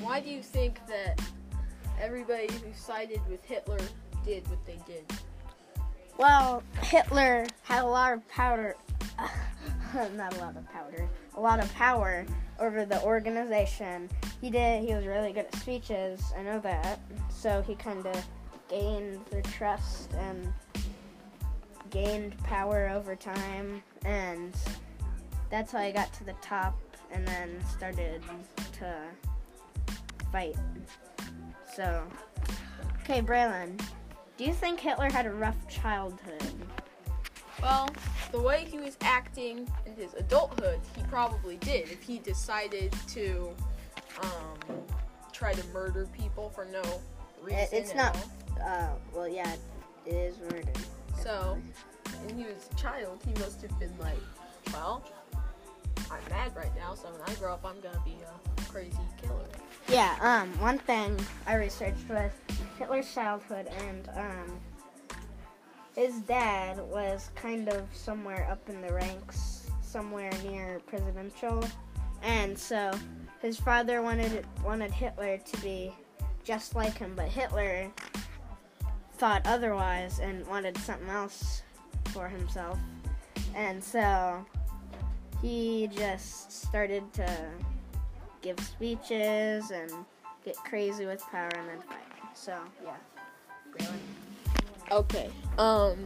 Why do you think that everybody who sided with Hitler did what they did? Well, Hitler had a lot of power over the organization. He was really good at speeches, I know that. So he kind of gained their trust and gained power over time, and that's how he got to the top and then started to fight. So, okay, Braylon, do you think Hitler had a rough childhood? Well, the way he was acting in his adulthood, he probably did. If he decided to try to murder people for no reason, it's not. Well, yeah, it is murder. Definitely. So, when he was a child, he must have been like, well, I'm mad right now, so when I grow up, I'm gonna be a crazy killer. Yeah. One thing I researched was Hitler's childhood, and his dad was kind of somewhere up in the ranks, somewhere near presidential, and so his father wanted Hitler to be just like him, but Hitler thought otherwise and wanted something else for himself, and so he just started to give speeches and get crazy with power and then fight. So, yeah. Really? Okay, all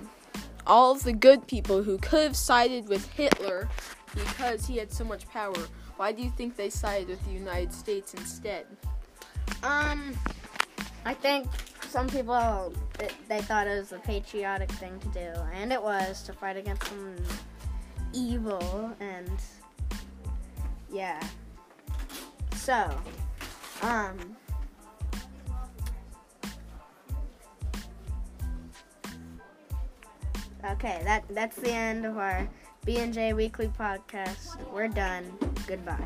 of the good people who could have sided with Hitler because he had so much power, why do you think they sided with the United States instead? I think some people, they thought it was a patriotic thing to do, and it was, to fight against some evil, and yeah. So, okay, that's the end of our B&J Weekly podcast. We're done. Goodbye.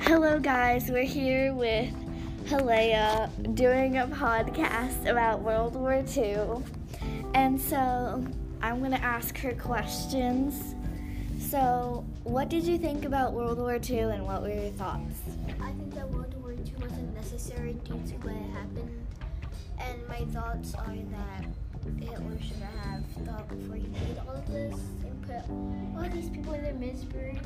Hello, guys. We're here with Halea doing a podcast about World War II. And so I'm going to ask her questions. So, what did you think about World War II and what were your thoughts? I think that World War II wasn't necessary due to what happened. And my thoughts are that Hitler should have thought before he did all of this and put all these people in their misery.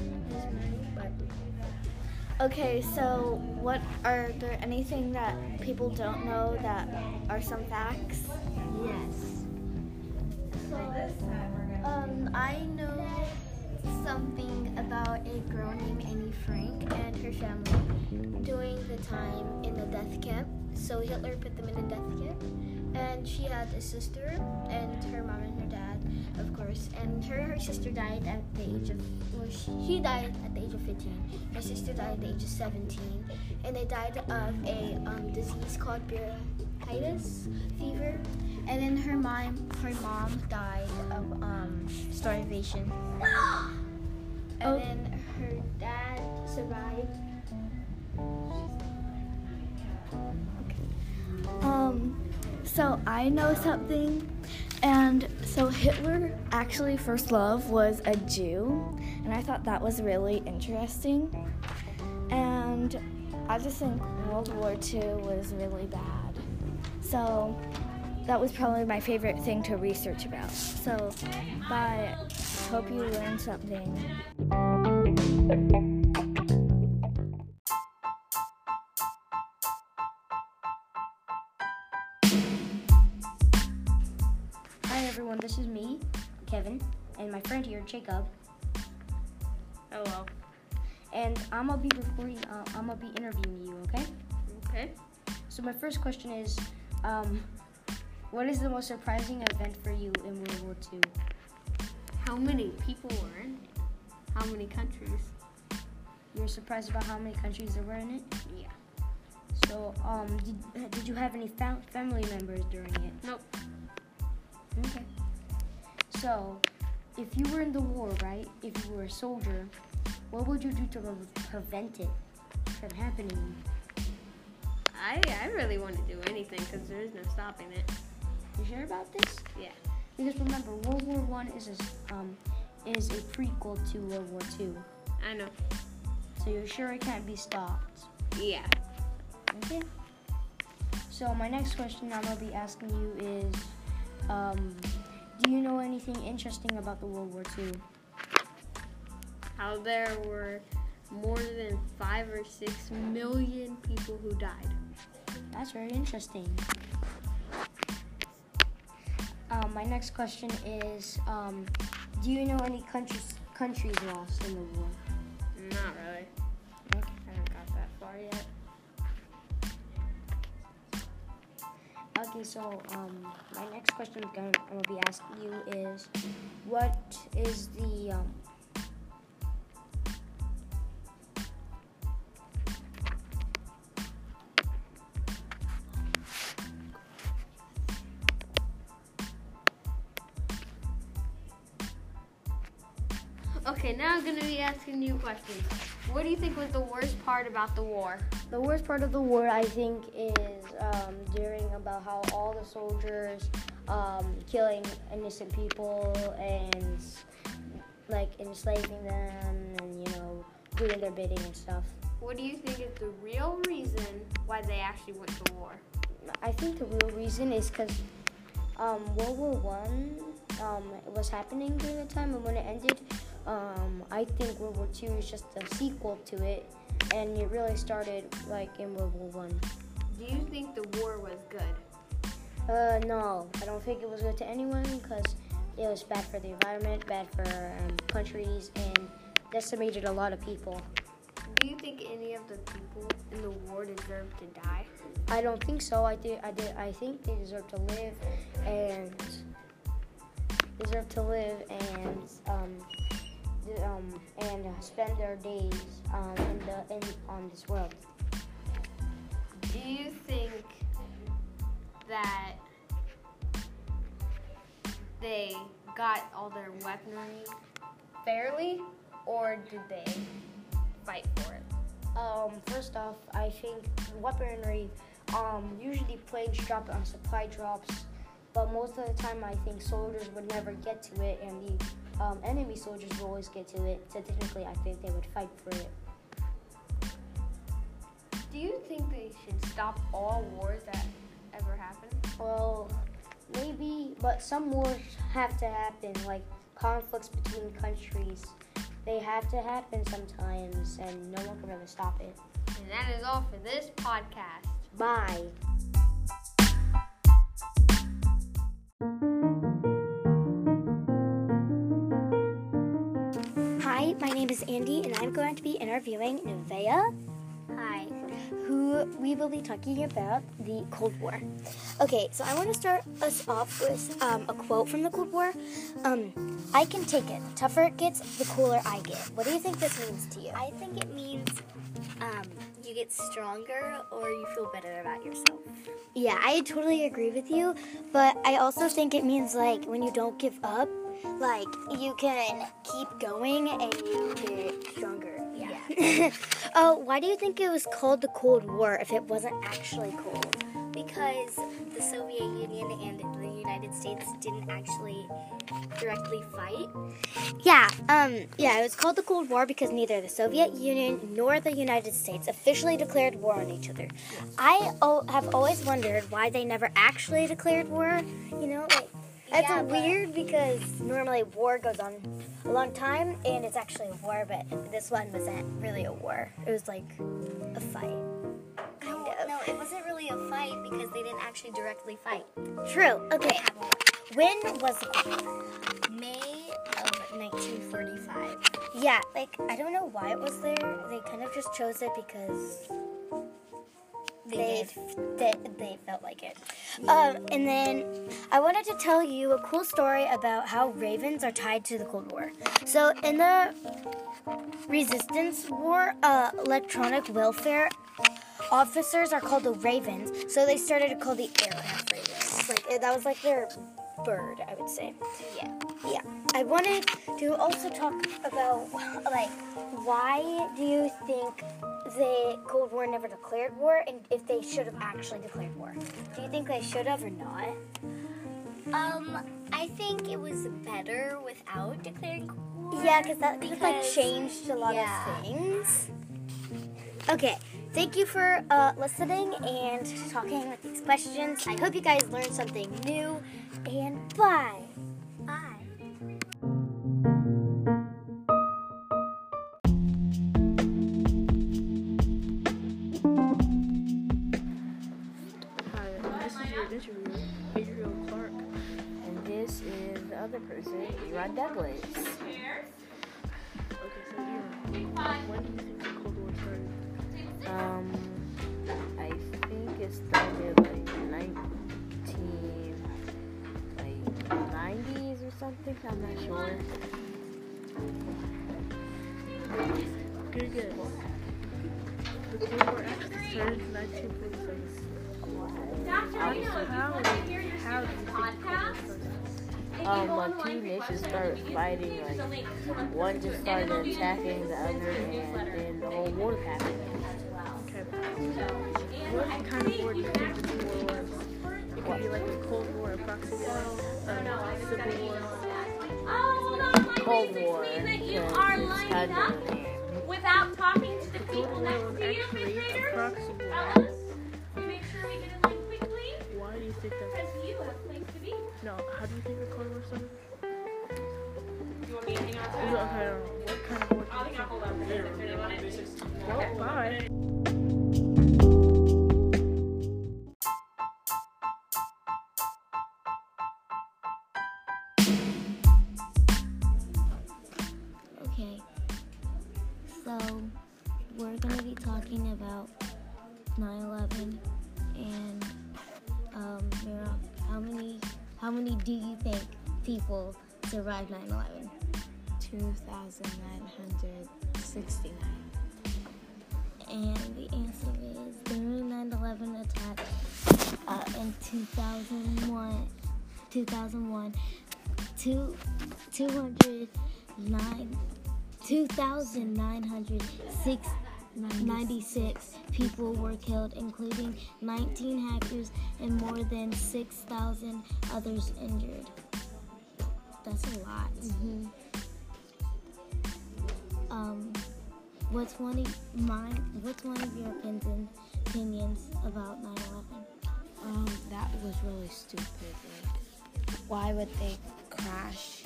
Okay, so what are there anything that people don't know that are some facts? Yes. So, I know something about a girl named Anne Frank and her family during the time in the death camp. So Hitler put them in a death camp, and she had a sister and her mom and her dad, of course. And her sister died at the age of, well, she died at the age of 15. Her sister died at the age of 17, and they died of a disease called bronchitis fever. And then her mom died of starvation. And then her dad survived. Okay. So I know something. And so Hitler actually first love was a Jew. And I thought that was really interesting. And I just think World War II was really bad. So that was probably my favorite thing to research about. So bye. Hope you learned something. Jacob. Oh well. And I'm gonna be recording. I'm gonna be interviewing you. Okay. Okay. So my first question is, what is the most surprising event for you in World War II? How many people were in it? How many countries? You were surprised about how many countries there were in it? Yeah. So, did you have any family members during it? Nope. Okay. So, if you were in the war, right, if you were a soldier, what would you do to prevent it from happening? I really want to do anything because there is no stopping it. You sure about this? Yeah. Because remember, World War One is a prequel to World War Two. I know. So you're sure it can't be stopped? Yeah. Okay. So my next question I'm gonna be asking you is, do you know anything interesting about the World War Two? How there were more than 5 or 6 million people who died. That's very interesting. My next question is, do you know any countries lost in the war? Not really. Okay. I haven't got that far yet. Okay, so my next question I'm gonna be asking you is, what is the Okay, now I'm going to be asking you questions. What do you think was the worst part about the war? The worst part of the war, I think, is hearing about how all the soldiers killing innocent people and, like, enslaving them and, you know, doing their bidding and stuff. What do you think is the real reason why they actually went to war? I think the real reason is because World War I was happening during the time, and when it ended, I think World War II is just a sequel to it, and it really started like in World War I. Do you think the war was good? No, I don't think it was good to anyone because it was bad for the environment, bad for countries, and decimated a lot of people. Do you think any of the people in the war deserved to die? I don't think so. I think they deserve to live, and spend their days on this world. Do you think that they got all their weaponry fairly, or did they fight for it? First off, I think weaponry usually planes drop it on supply drops, but most of the time I think soldiers would never get to it, and the enemy soldiers will always get to it, so technically I think they would fight for it. Do you think they should stop all wars that ever happen? Well, maybe, but some wars have to happen, like conflicts between countries. They have to happen sometimes, and no one can really stop it. And that is all for this podcast. Bye. My name is Andy, and I'm going to be interviewing Nevaeh. Hi. Who we will be talking about the Cold War. Okay, so I want to start us off with a quote from the Cold War. I can take it. The tougher it gets, the cooler I get. What do you think this means to you? I think it means you get stronger or you feel better about yourself. Yeah, I totally agree with you, but I also think it means, like, when you don't give up, like, you can keep going and you get stronger. Yeah. Oh, why do you think it was called the Cold War if it wasn't actually cold? Because the Soviet Union and the United States didn't actually directly fight. Yeah, it was called the Cold War because neither the Soviet Union nor the United States officially declared war on each other. I have always wondered why they never actually declared war, you know, like, that's weird because normally war goes on a long time and it's actually a war, but this one wasn't really a war. It was like a fight. Kind of. No, it wasn't really a fight because they didn't actually directly fight. True. Okay. When was the Cold War? May of 1945. Yeah, like, I don't know why it was there. They kind of just chose it because they felt like it. And then I wanted to tell you a cool story about how ravens are tied to the Cold War. So in the Resistance War, electronic welfare officers are called the ravens, so they started to call the aircraft ravens. Like, that was like their bird, I would say. Yeah. I wanted to also talk about, like, why do you think the Cold War never declared war, and if they should have actually declared war? Do you think they should have or not? I think it was better without declaring war. Yeah, because like changed a lot of things. Okay, thank you for listening and talking with these questions. I hope you guys learned something new, and bye. Bye. Person, Ron Douglas. Okay, so when do you think the Cold War started? I think it started like 90s or something. I'm not sure. Good guess. The Cold War actually started in 1946. How did the Cold War start? Two nations started fighting, like, one just started attacking the other, and then the whole war happened. Okay. What kind of war do you think the war was? It could be, like, a Cold War, a proxy war, a civil war. Cold War. You are lined up without talking to the people next to you, refrigerator. Fellas, we make sure we get in line quickly. Why do you think that? Because you have place to be. No, how do you think the Cold War started? You want me to hang on to it? Okay, I don't know. What kind of war? I think I'll hold on for it. Well, bye. Okay, so we're going to be talking about 9/11 and how many do you think people survived 9/11? 2,969. And the answer is during 9/11 attack in 2001, 2,996 people were killed, including 19 hackers and more than 6,000 others injured. That's a lot. Mm-hmm. What's one of your opinions about 9/11? That was really stupid. Like, why would they crash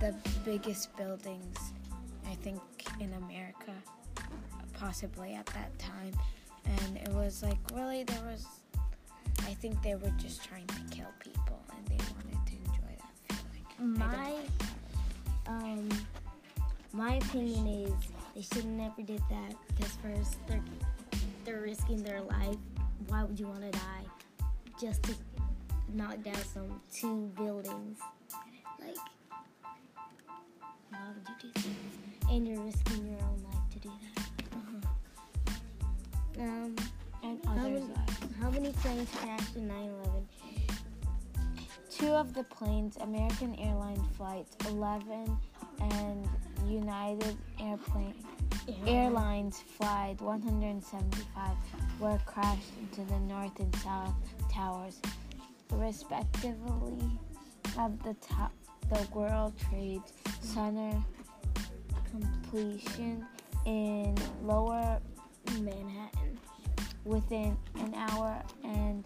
the biggest buildings, I think, in America, possibly at that time? And it was like, really, I think they were just trying to kill people, and they wanted to enjoy that feeling. My opinion is they should have never did that, because first, they're risking their life. Why would you want to die just to knock down some 2 buildings? Like, why would you do that? And you're risking your own life to do that. Uh-huh. And how many planes crashed in 9/11? 2 of the planes, American Airlines Flights 11 and United Airlines Flight 175, were crashed into the North and South Towers, respectively, of the top. The World Trade Center completion in Lower Manhattan within an hour and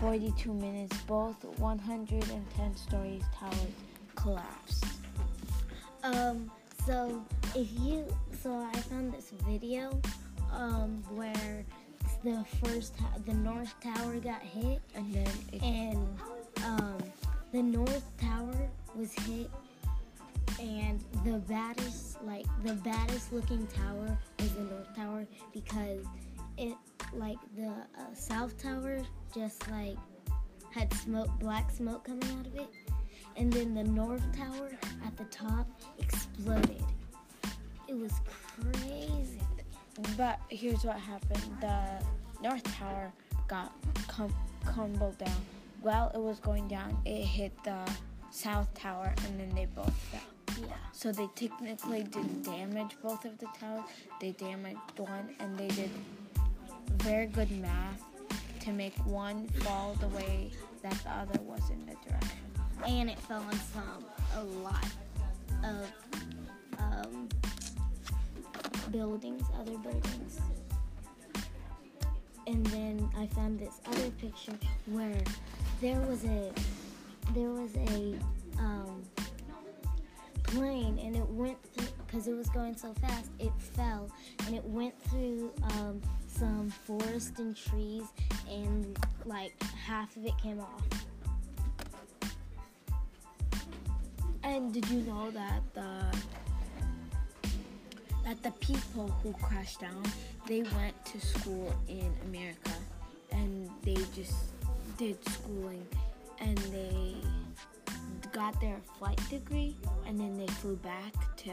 42 minutes. Both 110 stories towers collapsed. I found this video where the the North Tower got hit, and the North Tower was hit And the baddest looking tower was the North Tower, because it, like, the South Tower just, like, had smoke, black smoke coming out of it. And then the North Tower at the top exploded. It was crazy. But here's what happened. The North Tower got crumbled down. While it was going down, it hit the South Tower, and then they both fell. Yeah. So they technically didn't damage both of the towers. They damaged one, and they did very good math to make one fall the way that the other was in the direction. And it fell on a lot of other buildings. And then I found this other picture where there was a plane, and it went through, because it was going so fast, it fell, and it went through some forest and trees, and, like, half of it came off. And did you know that the people who crashed down, they went to school in America, and they just did schooling, and they got their flight degree, and then they flew back to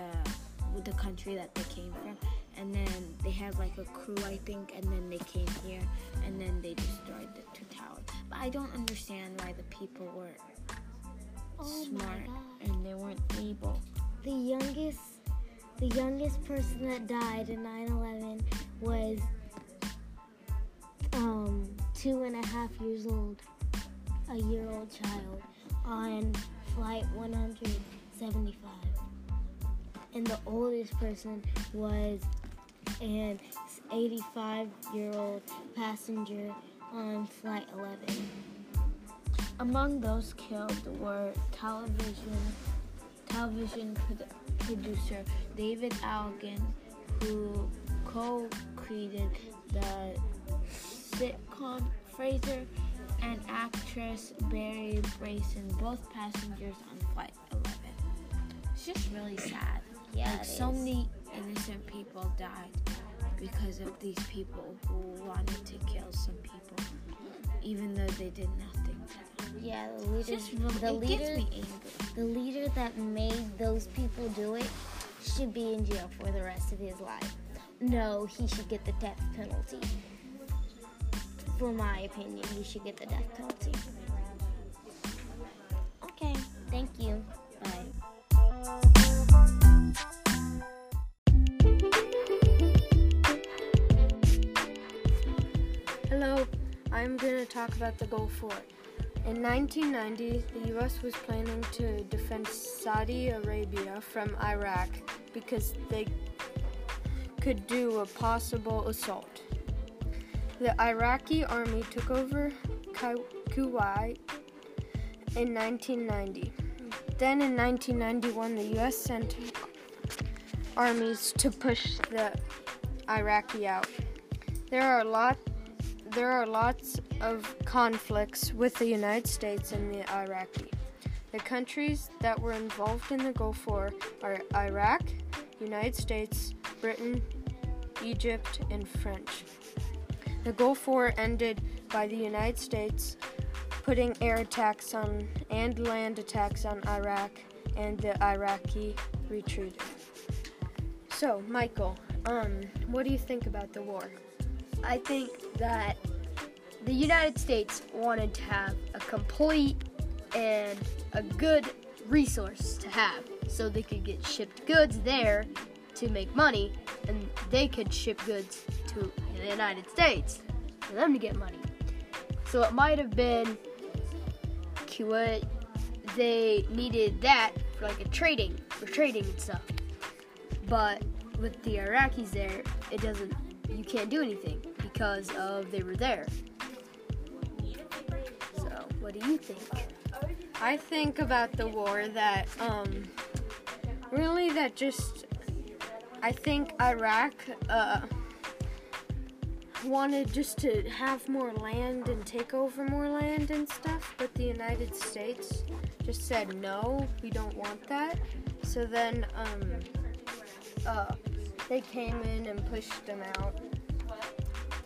the country that they came from, and then they had, like, a crew, I think, and then they came here, and then they destroyed the two towers. But I don't understand why the people were smart and they weren't able. The youngest person that died in 9/11 was 2.5 years old, a year-old child, on flight 175. And the oldest person was an 85-year-old passenger on flight 11. Among those killed were television producer David Algen, who co-created the sitcom Frasier, and actress Barry Brayson, both passengers on Flight 11. It's just really sad. Yeah, like, so many innocent people died because of these people who wanted to kill some people, even though they did nothing to them. Yeah, the leader that made those people do it should be in jail for the rest of his life. No, he should get the death penalty. For my opinion, he should get the death penalty. Okay, thank you. Bye. Hello, I'm going to talk about the Gulf War. In 1990, the U.S. was planning to defend Saudi Arabia from Iraq because they could do a possible assault. The Iraqi army took over Kuwait in 1990. Then in 1991, the U.S. sent armies to push the Iraqi out. There are lots of conflicts with the United States and the Iraqi. The countries that were involved in the Gulf War are Iraq, United States, Britain, Egypt, and France. The Gulf War ended by the United States putting air attacks on and land attacks on Iraq, and the Iraqi retreated. So, Michael, what do you think about the war? I think that the United States wanted to have a complete and a good resource to have, so they could get shipped goods there to make money, and they could ship goods to the United States for them to get money. So it might have been Kuwait. They needed that for, like, trading and stuff. But with the Iraqis there, it doesn't. You can't do anything because of they were there. So what do you think? I think about the war that I think Iraq wanted just to have more land and take over more land and stuff, but the United States just said, no, we don't want that. So then they came in and pushed them out.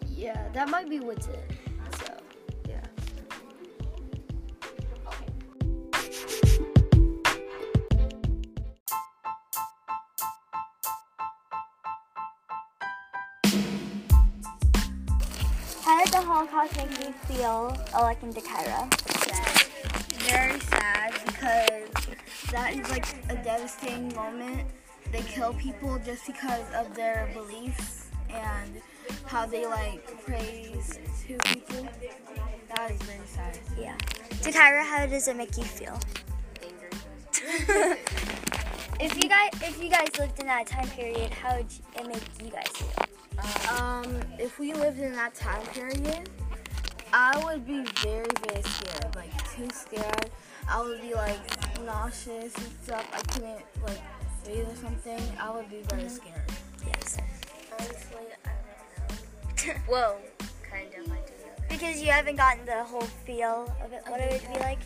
Yeah, that might be what's it. How did the Holocaust make you feel electing to Cairo? Sad. Very sad, because that is like a devastating moment. They kill people just because of their beliefs and how they like praise to people. That is very sad. Yeah. To Cairo, how does it make you feel? Angry. If you guys lived in that time period, how would it make you guys feel? If we lived in that time period, I would be very, very scared, like too scared. I would be like nauseous and stuff. I couldn't like breathe or something. I would be very scared. Yes. Honestly, I don't know. Well, kind of, I do know. Because you haven't gotten the whole feel of it, what it would be like.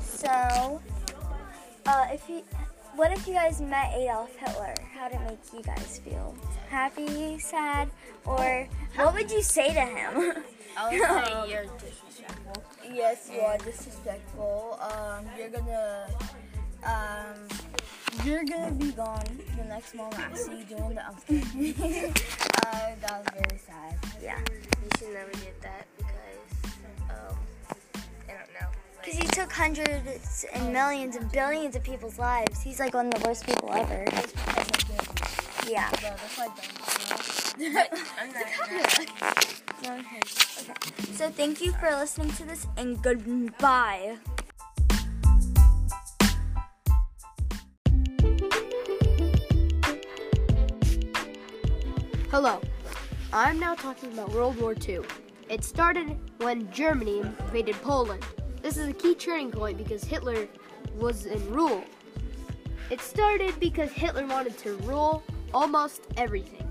So, what if you guys met Adolf Hitler? How did it make you guys feel? Happy, sad, or what would you say to him? I would say you're disrespectful. Yes, you are disrespectful. You're gonna be gone the next moment. I see you doing the that was very sad. Yeah, you should never get that because I don't know. Because he took hundreds and millions and billions of people's lives. He's like one of the worst people ever. Yeah. Okay. So thank you for listening to this, and goodbye. Hello. I'm now talking about World War II. It started when Germany invaded Poland. This is a key turning point because Hitler was in rule. It started because Hitler wanted to rule almost everything.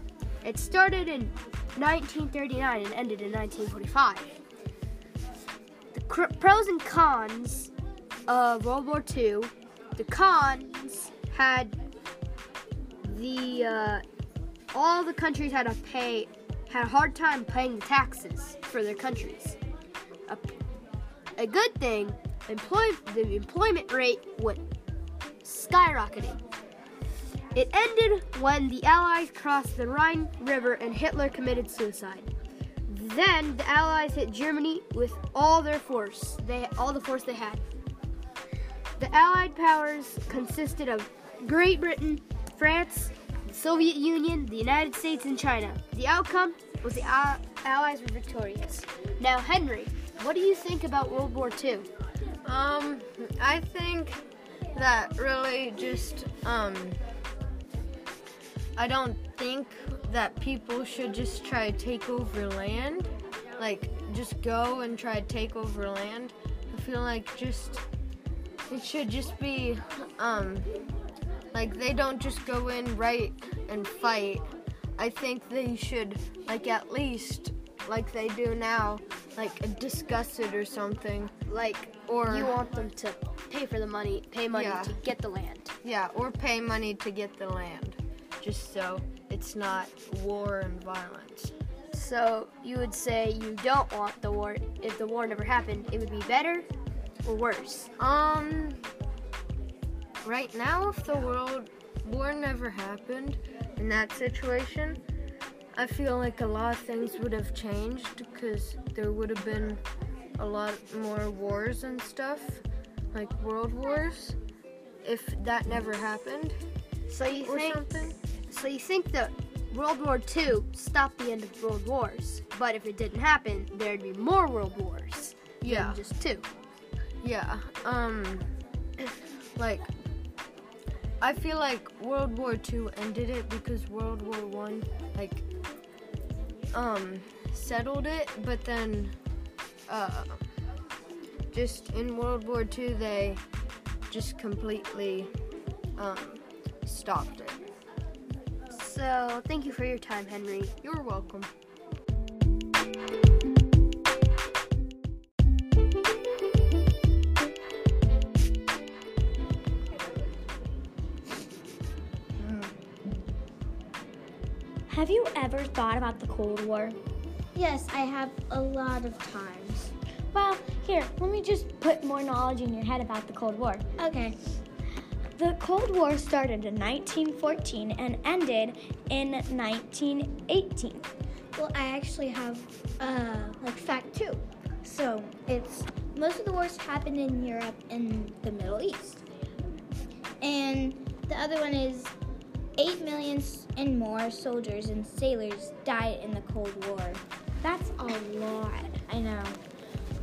It started in 1939 and ended in 1945. The pros and cons of World War II. The cons had all the countries had a hard time paying the taxes for their countries. A good thing, the employment rate went skyrocketing. It ended when the Allies crossed the Rhine River and Hitler committed suicide. Then the Allies hit Germany with all their force. All the force they had. The Allied powers consisted of Great Britain, France, the Soviet Union, the United States, and China. The outcome was the Allies were victorious. Now, Henry, what do you think about World War II? I think that really just, I don't think that people should just try to take over land. Like, just go and try to take over land. I feel like it should just be, like, they don't just go in right and fight. I think they should, like, at least, like they do now, like discuss it or something. Like, or you want them to pay money to get the land. Yeah, or pay money to get the land, just so it's not war and violence. So you would say you don't want the war. If the war never happened, it would be better or worse? Right now, if the world war never happened, in that situation, I feel like a lot of things would have changed because there would have been a lot more wars and stuff, like world wars, if that never happened. So you think that World War II stopped the end of world wars, but if it didn't happen, there'd be more world wars than just two. Yeah. Like, I feel like World War II ended it because World War I, like, settled it, but then, just in World War II, they just completely, stopped it. So, thank you for your time, Henry. You're welcome. Have you ever thought about the Cold War? Yes, I have a lot of times. Well, here, let me just put more knowledge in your head about the Cold War. Okay. The Cold War started in 1914 and ended in 1918. Well, I actually have, fact two. So, it's most of the wars happened in Europe and the Middle East. And the other one is 8 million and more soldiers and sailors died in the Cold War. That's a lot. I know.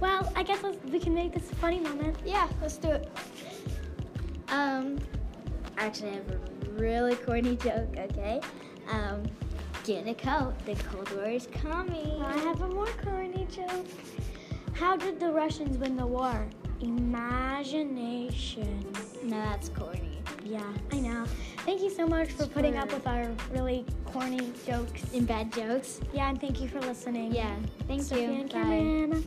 Well, I guess we can make this a funny moment. Yeah, let's do it. Actually, I have a really corny joke, okay? Get a coat, the Cold War is coming. I have a more corny joke. How did the Russians win the war? Imagination. No, that's corny. Yeah, I know. Thank you so much for putting up with our really corny jokes. And bad jokes. Yeah, and thank you for listening. Yeah, thank you. And Cameron.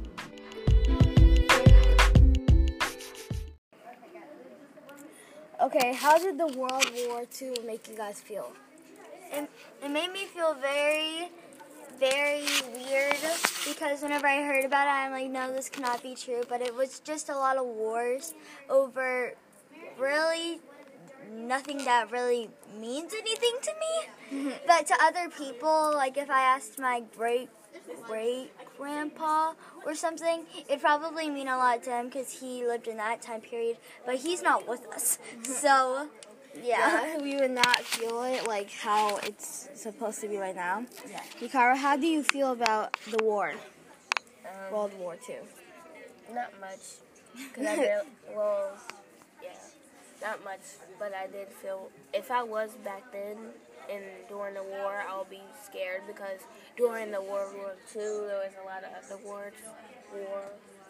Okay, how did the World War II make you guys feel? It made me feel very, very weird because whenever I heard about it, I'm like, no, this cannot be true. But it was just a lot of wars over really nothing that really means anything to me. But to other people, like if I asked my great-grandpa or something, it'd probably mean a lot to him because he lived in that time period. But he's not with us, so... Yeah, we would not feel it like how it's supposed to be right now. Yeah. Hikaru, how do you feel about the war, World War II? Not much, because not much. But I did feel if I was back then and during the war, I'll be scared because during the World War II there was a lot of other wars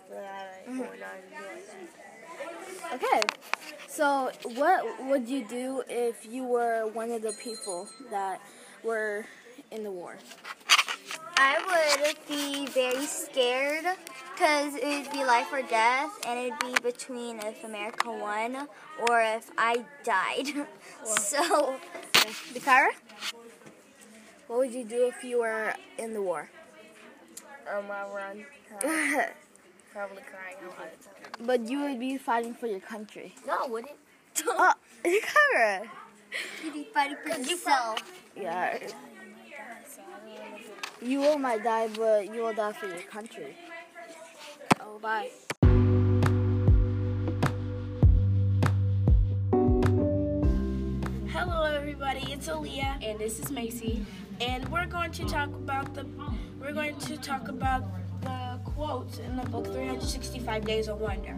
going on during that. Okay, so what would you do if you were one of the people that were in the war? I would be very scared because it would be life or death, and it would be between if America won or if I died. So, Dakara, what would you do if you were in the war? I'll run. Probably crying a lot. But you would be fighting for your country. No, I wouldn't. Oh, Cara. You'd be fighting for yourself. Yeah. You will not die, but you will die for your country. Oh, bye. Hello, everybody. It's Aaliyah, and this is Macy, and we're going to talk about the quotes in the book 365 Days of Wonder.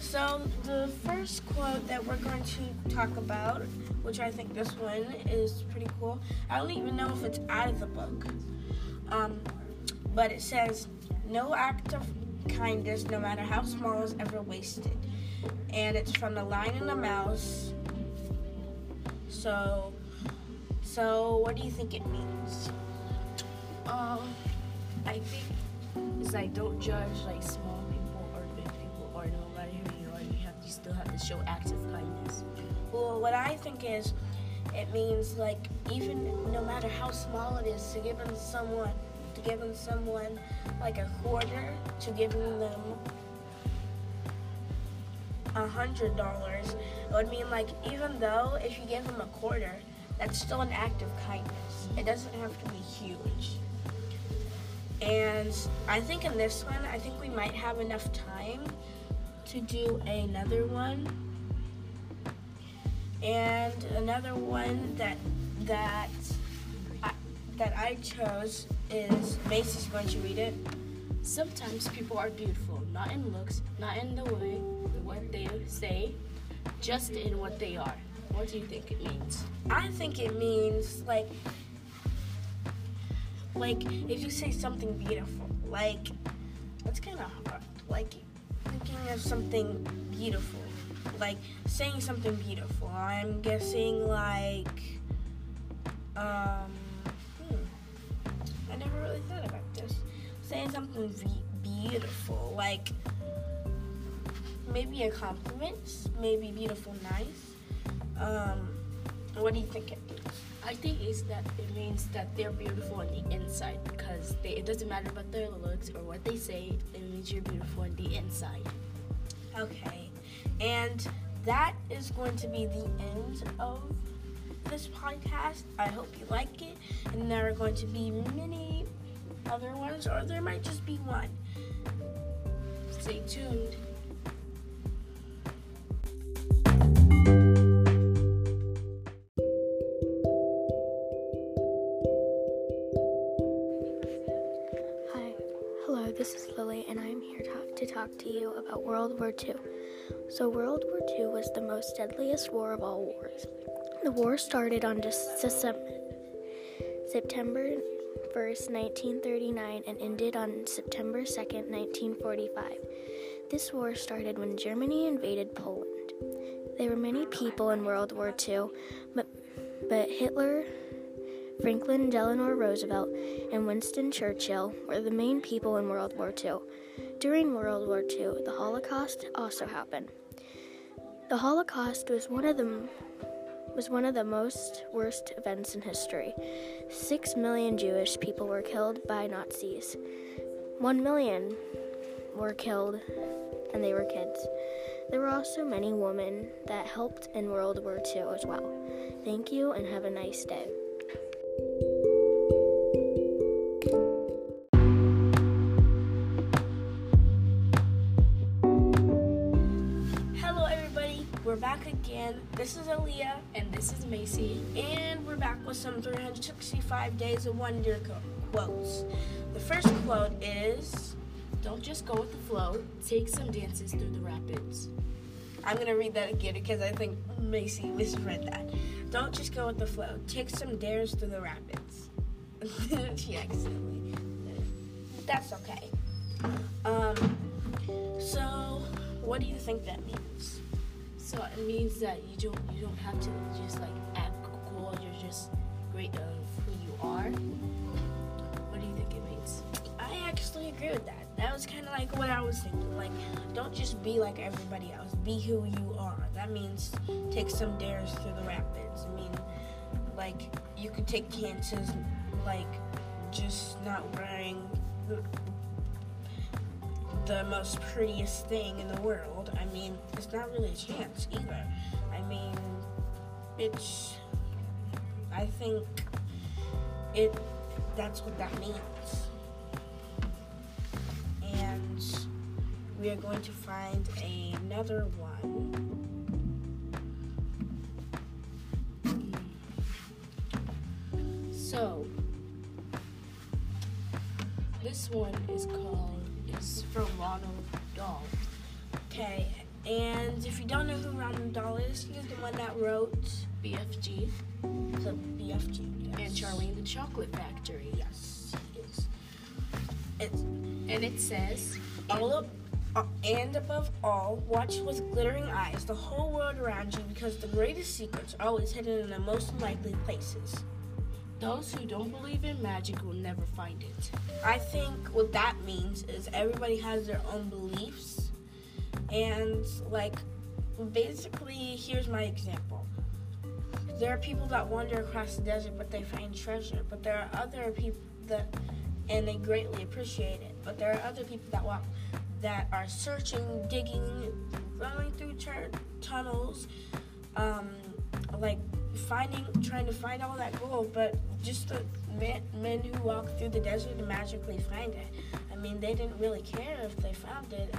So the first quote that we're going to talk about, which I think this one is pretty cool. I don't even know if it's out of the book. But it says, "No act of kindness, no matter how small, is ever wasted." And it's from The Lion and the Mouse. So what do you think it means? I think it's like, don't judge like small people or big people or no matter who you are. You still have to show acts of kindness. Well, what I think is, it means like even no matter how small it is, to giving someone like a quarter, to giving them $100, it would mean like even though if you give them a quarter, that's still an act of kindness. It doesn't have to be huge. And I think in this one, I think we might have enough time to do another one. And another one that I chose is, Macy's going to read it. Sometimes people are beautiful, not in looks, not in the way what they say, just in what they are. What do you think it means? I think it means like, if you say something beautiful, like, that's kind of hard. Like, thinking of something beautiful. Like, saying something beautiful. I'm guessing, I never really thought about this. Saying something beautiful. Like, maybe a compliment. Maybe beautiful, nice. What do you think it means? I think is that it means that they're beautiful on the inside, because it doesn't matter about their looks or what they say, it means you're beautiful on the inside. Okay, and that is going to be the end of this podcast. I hope you like it, and there are going to be many other ones, or there might just be one. Stay tuned. To you about World War II. So World War II was the most deadliest war of all wars. The war started on September 1st, 1939 and ended on September 2nd, 1945. This war started when Germany invaded Poland. There were many people in World War II, but Hitler, Franklin Delano Roosevelt, and Winston Churchill were the main people in World War II. During World War II, the Holocaust also happened. The Holocaust was one of the most worst events in history. 6 million Jewish people were killed by Nazis. 1 million were killed, and they were kids. There were also many women that helped in World War II as well. Thank you, and have a nice day. Again, this is Aaliyah, and this is Macy, and we're back with some 365 Days of Wonder quotes. The first quote is, "Don't just go with the flow, take some dances through the rapids." I'm going to read that again because I think Macy misread that. "Don't just go with the flow, take some dares through the rapids." She accidentally did it. That's okay. So, what do you think that means? So it means that you don't have to just like act cool. You're just great of who you are. What do you think it means? I actually agree with that. That was kind of like what I was thinking. Like, don't just be like everybody else. Be who you are. That means take some dares through the rapids. I mean, like, you could take chances, like just not wearing the most prettiest thing in the world. I mean, it's not really a chance either. I mean, that's what that means. And we are going to find another one. So, this one is called from Roald Dahl. Okay, and if you don't know who Roald Dahl is, he's the one that wrote BFG. So BFG, yes. And Charlie and the Chocolate Factory. Yes, yes. It says, and above all, watch with glittering eyes the whole world around you, because the greatest secrets are always hidden in the most unlikely places. Those who don't believe in magic will never find it. I think what that means is everybody has their own beliefs. And, like, basically, here's my example. There are people that wander across the desert, but they find treasure. But there are other people and they greatly appreciate it. But there are other people that are searching, digging, going through tunnels, trying to find all that gold, but just the men who walk through the desert and magically find it. I mean, they didn't really care if they found it.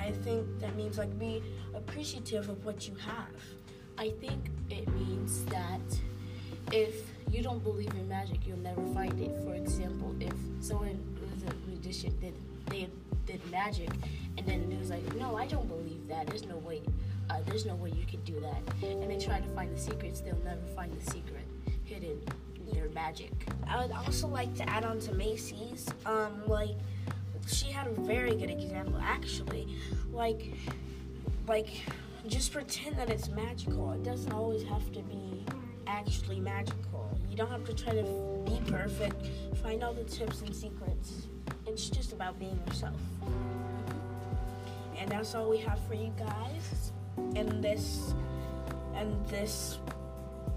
I think that means, like, be appreciative of what you have. I think it means that if you don't believe in magic, you'll never find it. For example, if someone was a magician, then they did magic, and then it was like, no, I don't believe that. There's no way you can do that. And they try to find the secrets. They'll never find the secret hidden in their magic. I would also like to add on to Macy's. She had a very good example, actually. Like, just pretend that it's magical. It doesn't always have to be actually magical. You don't have to try to be perfect. Find all the tips and secrets. It's just about being yourself. And that's all we have for you guys in this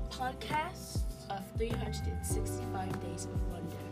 podcast. of 365 Days of Wonder.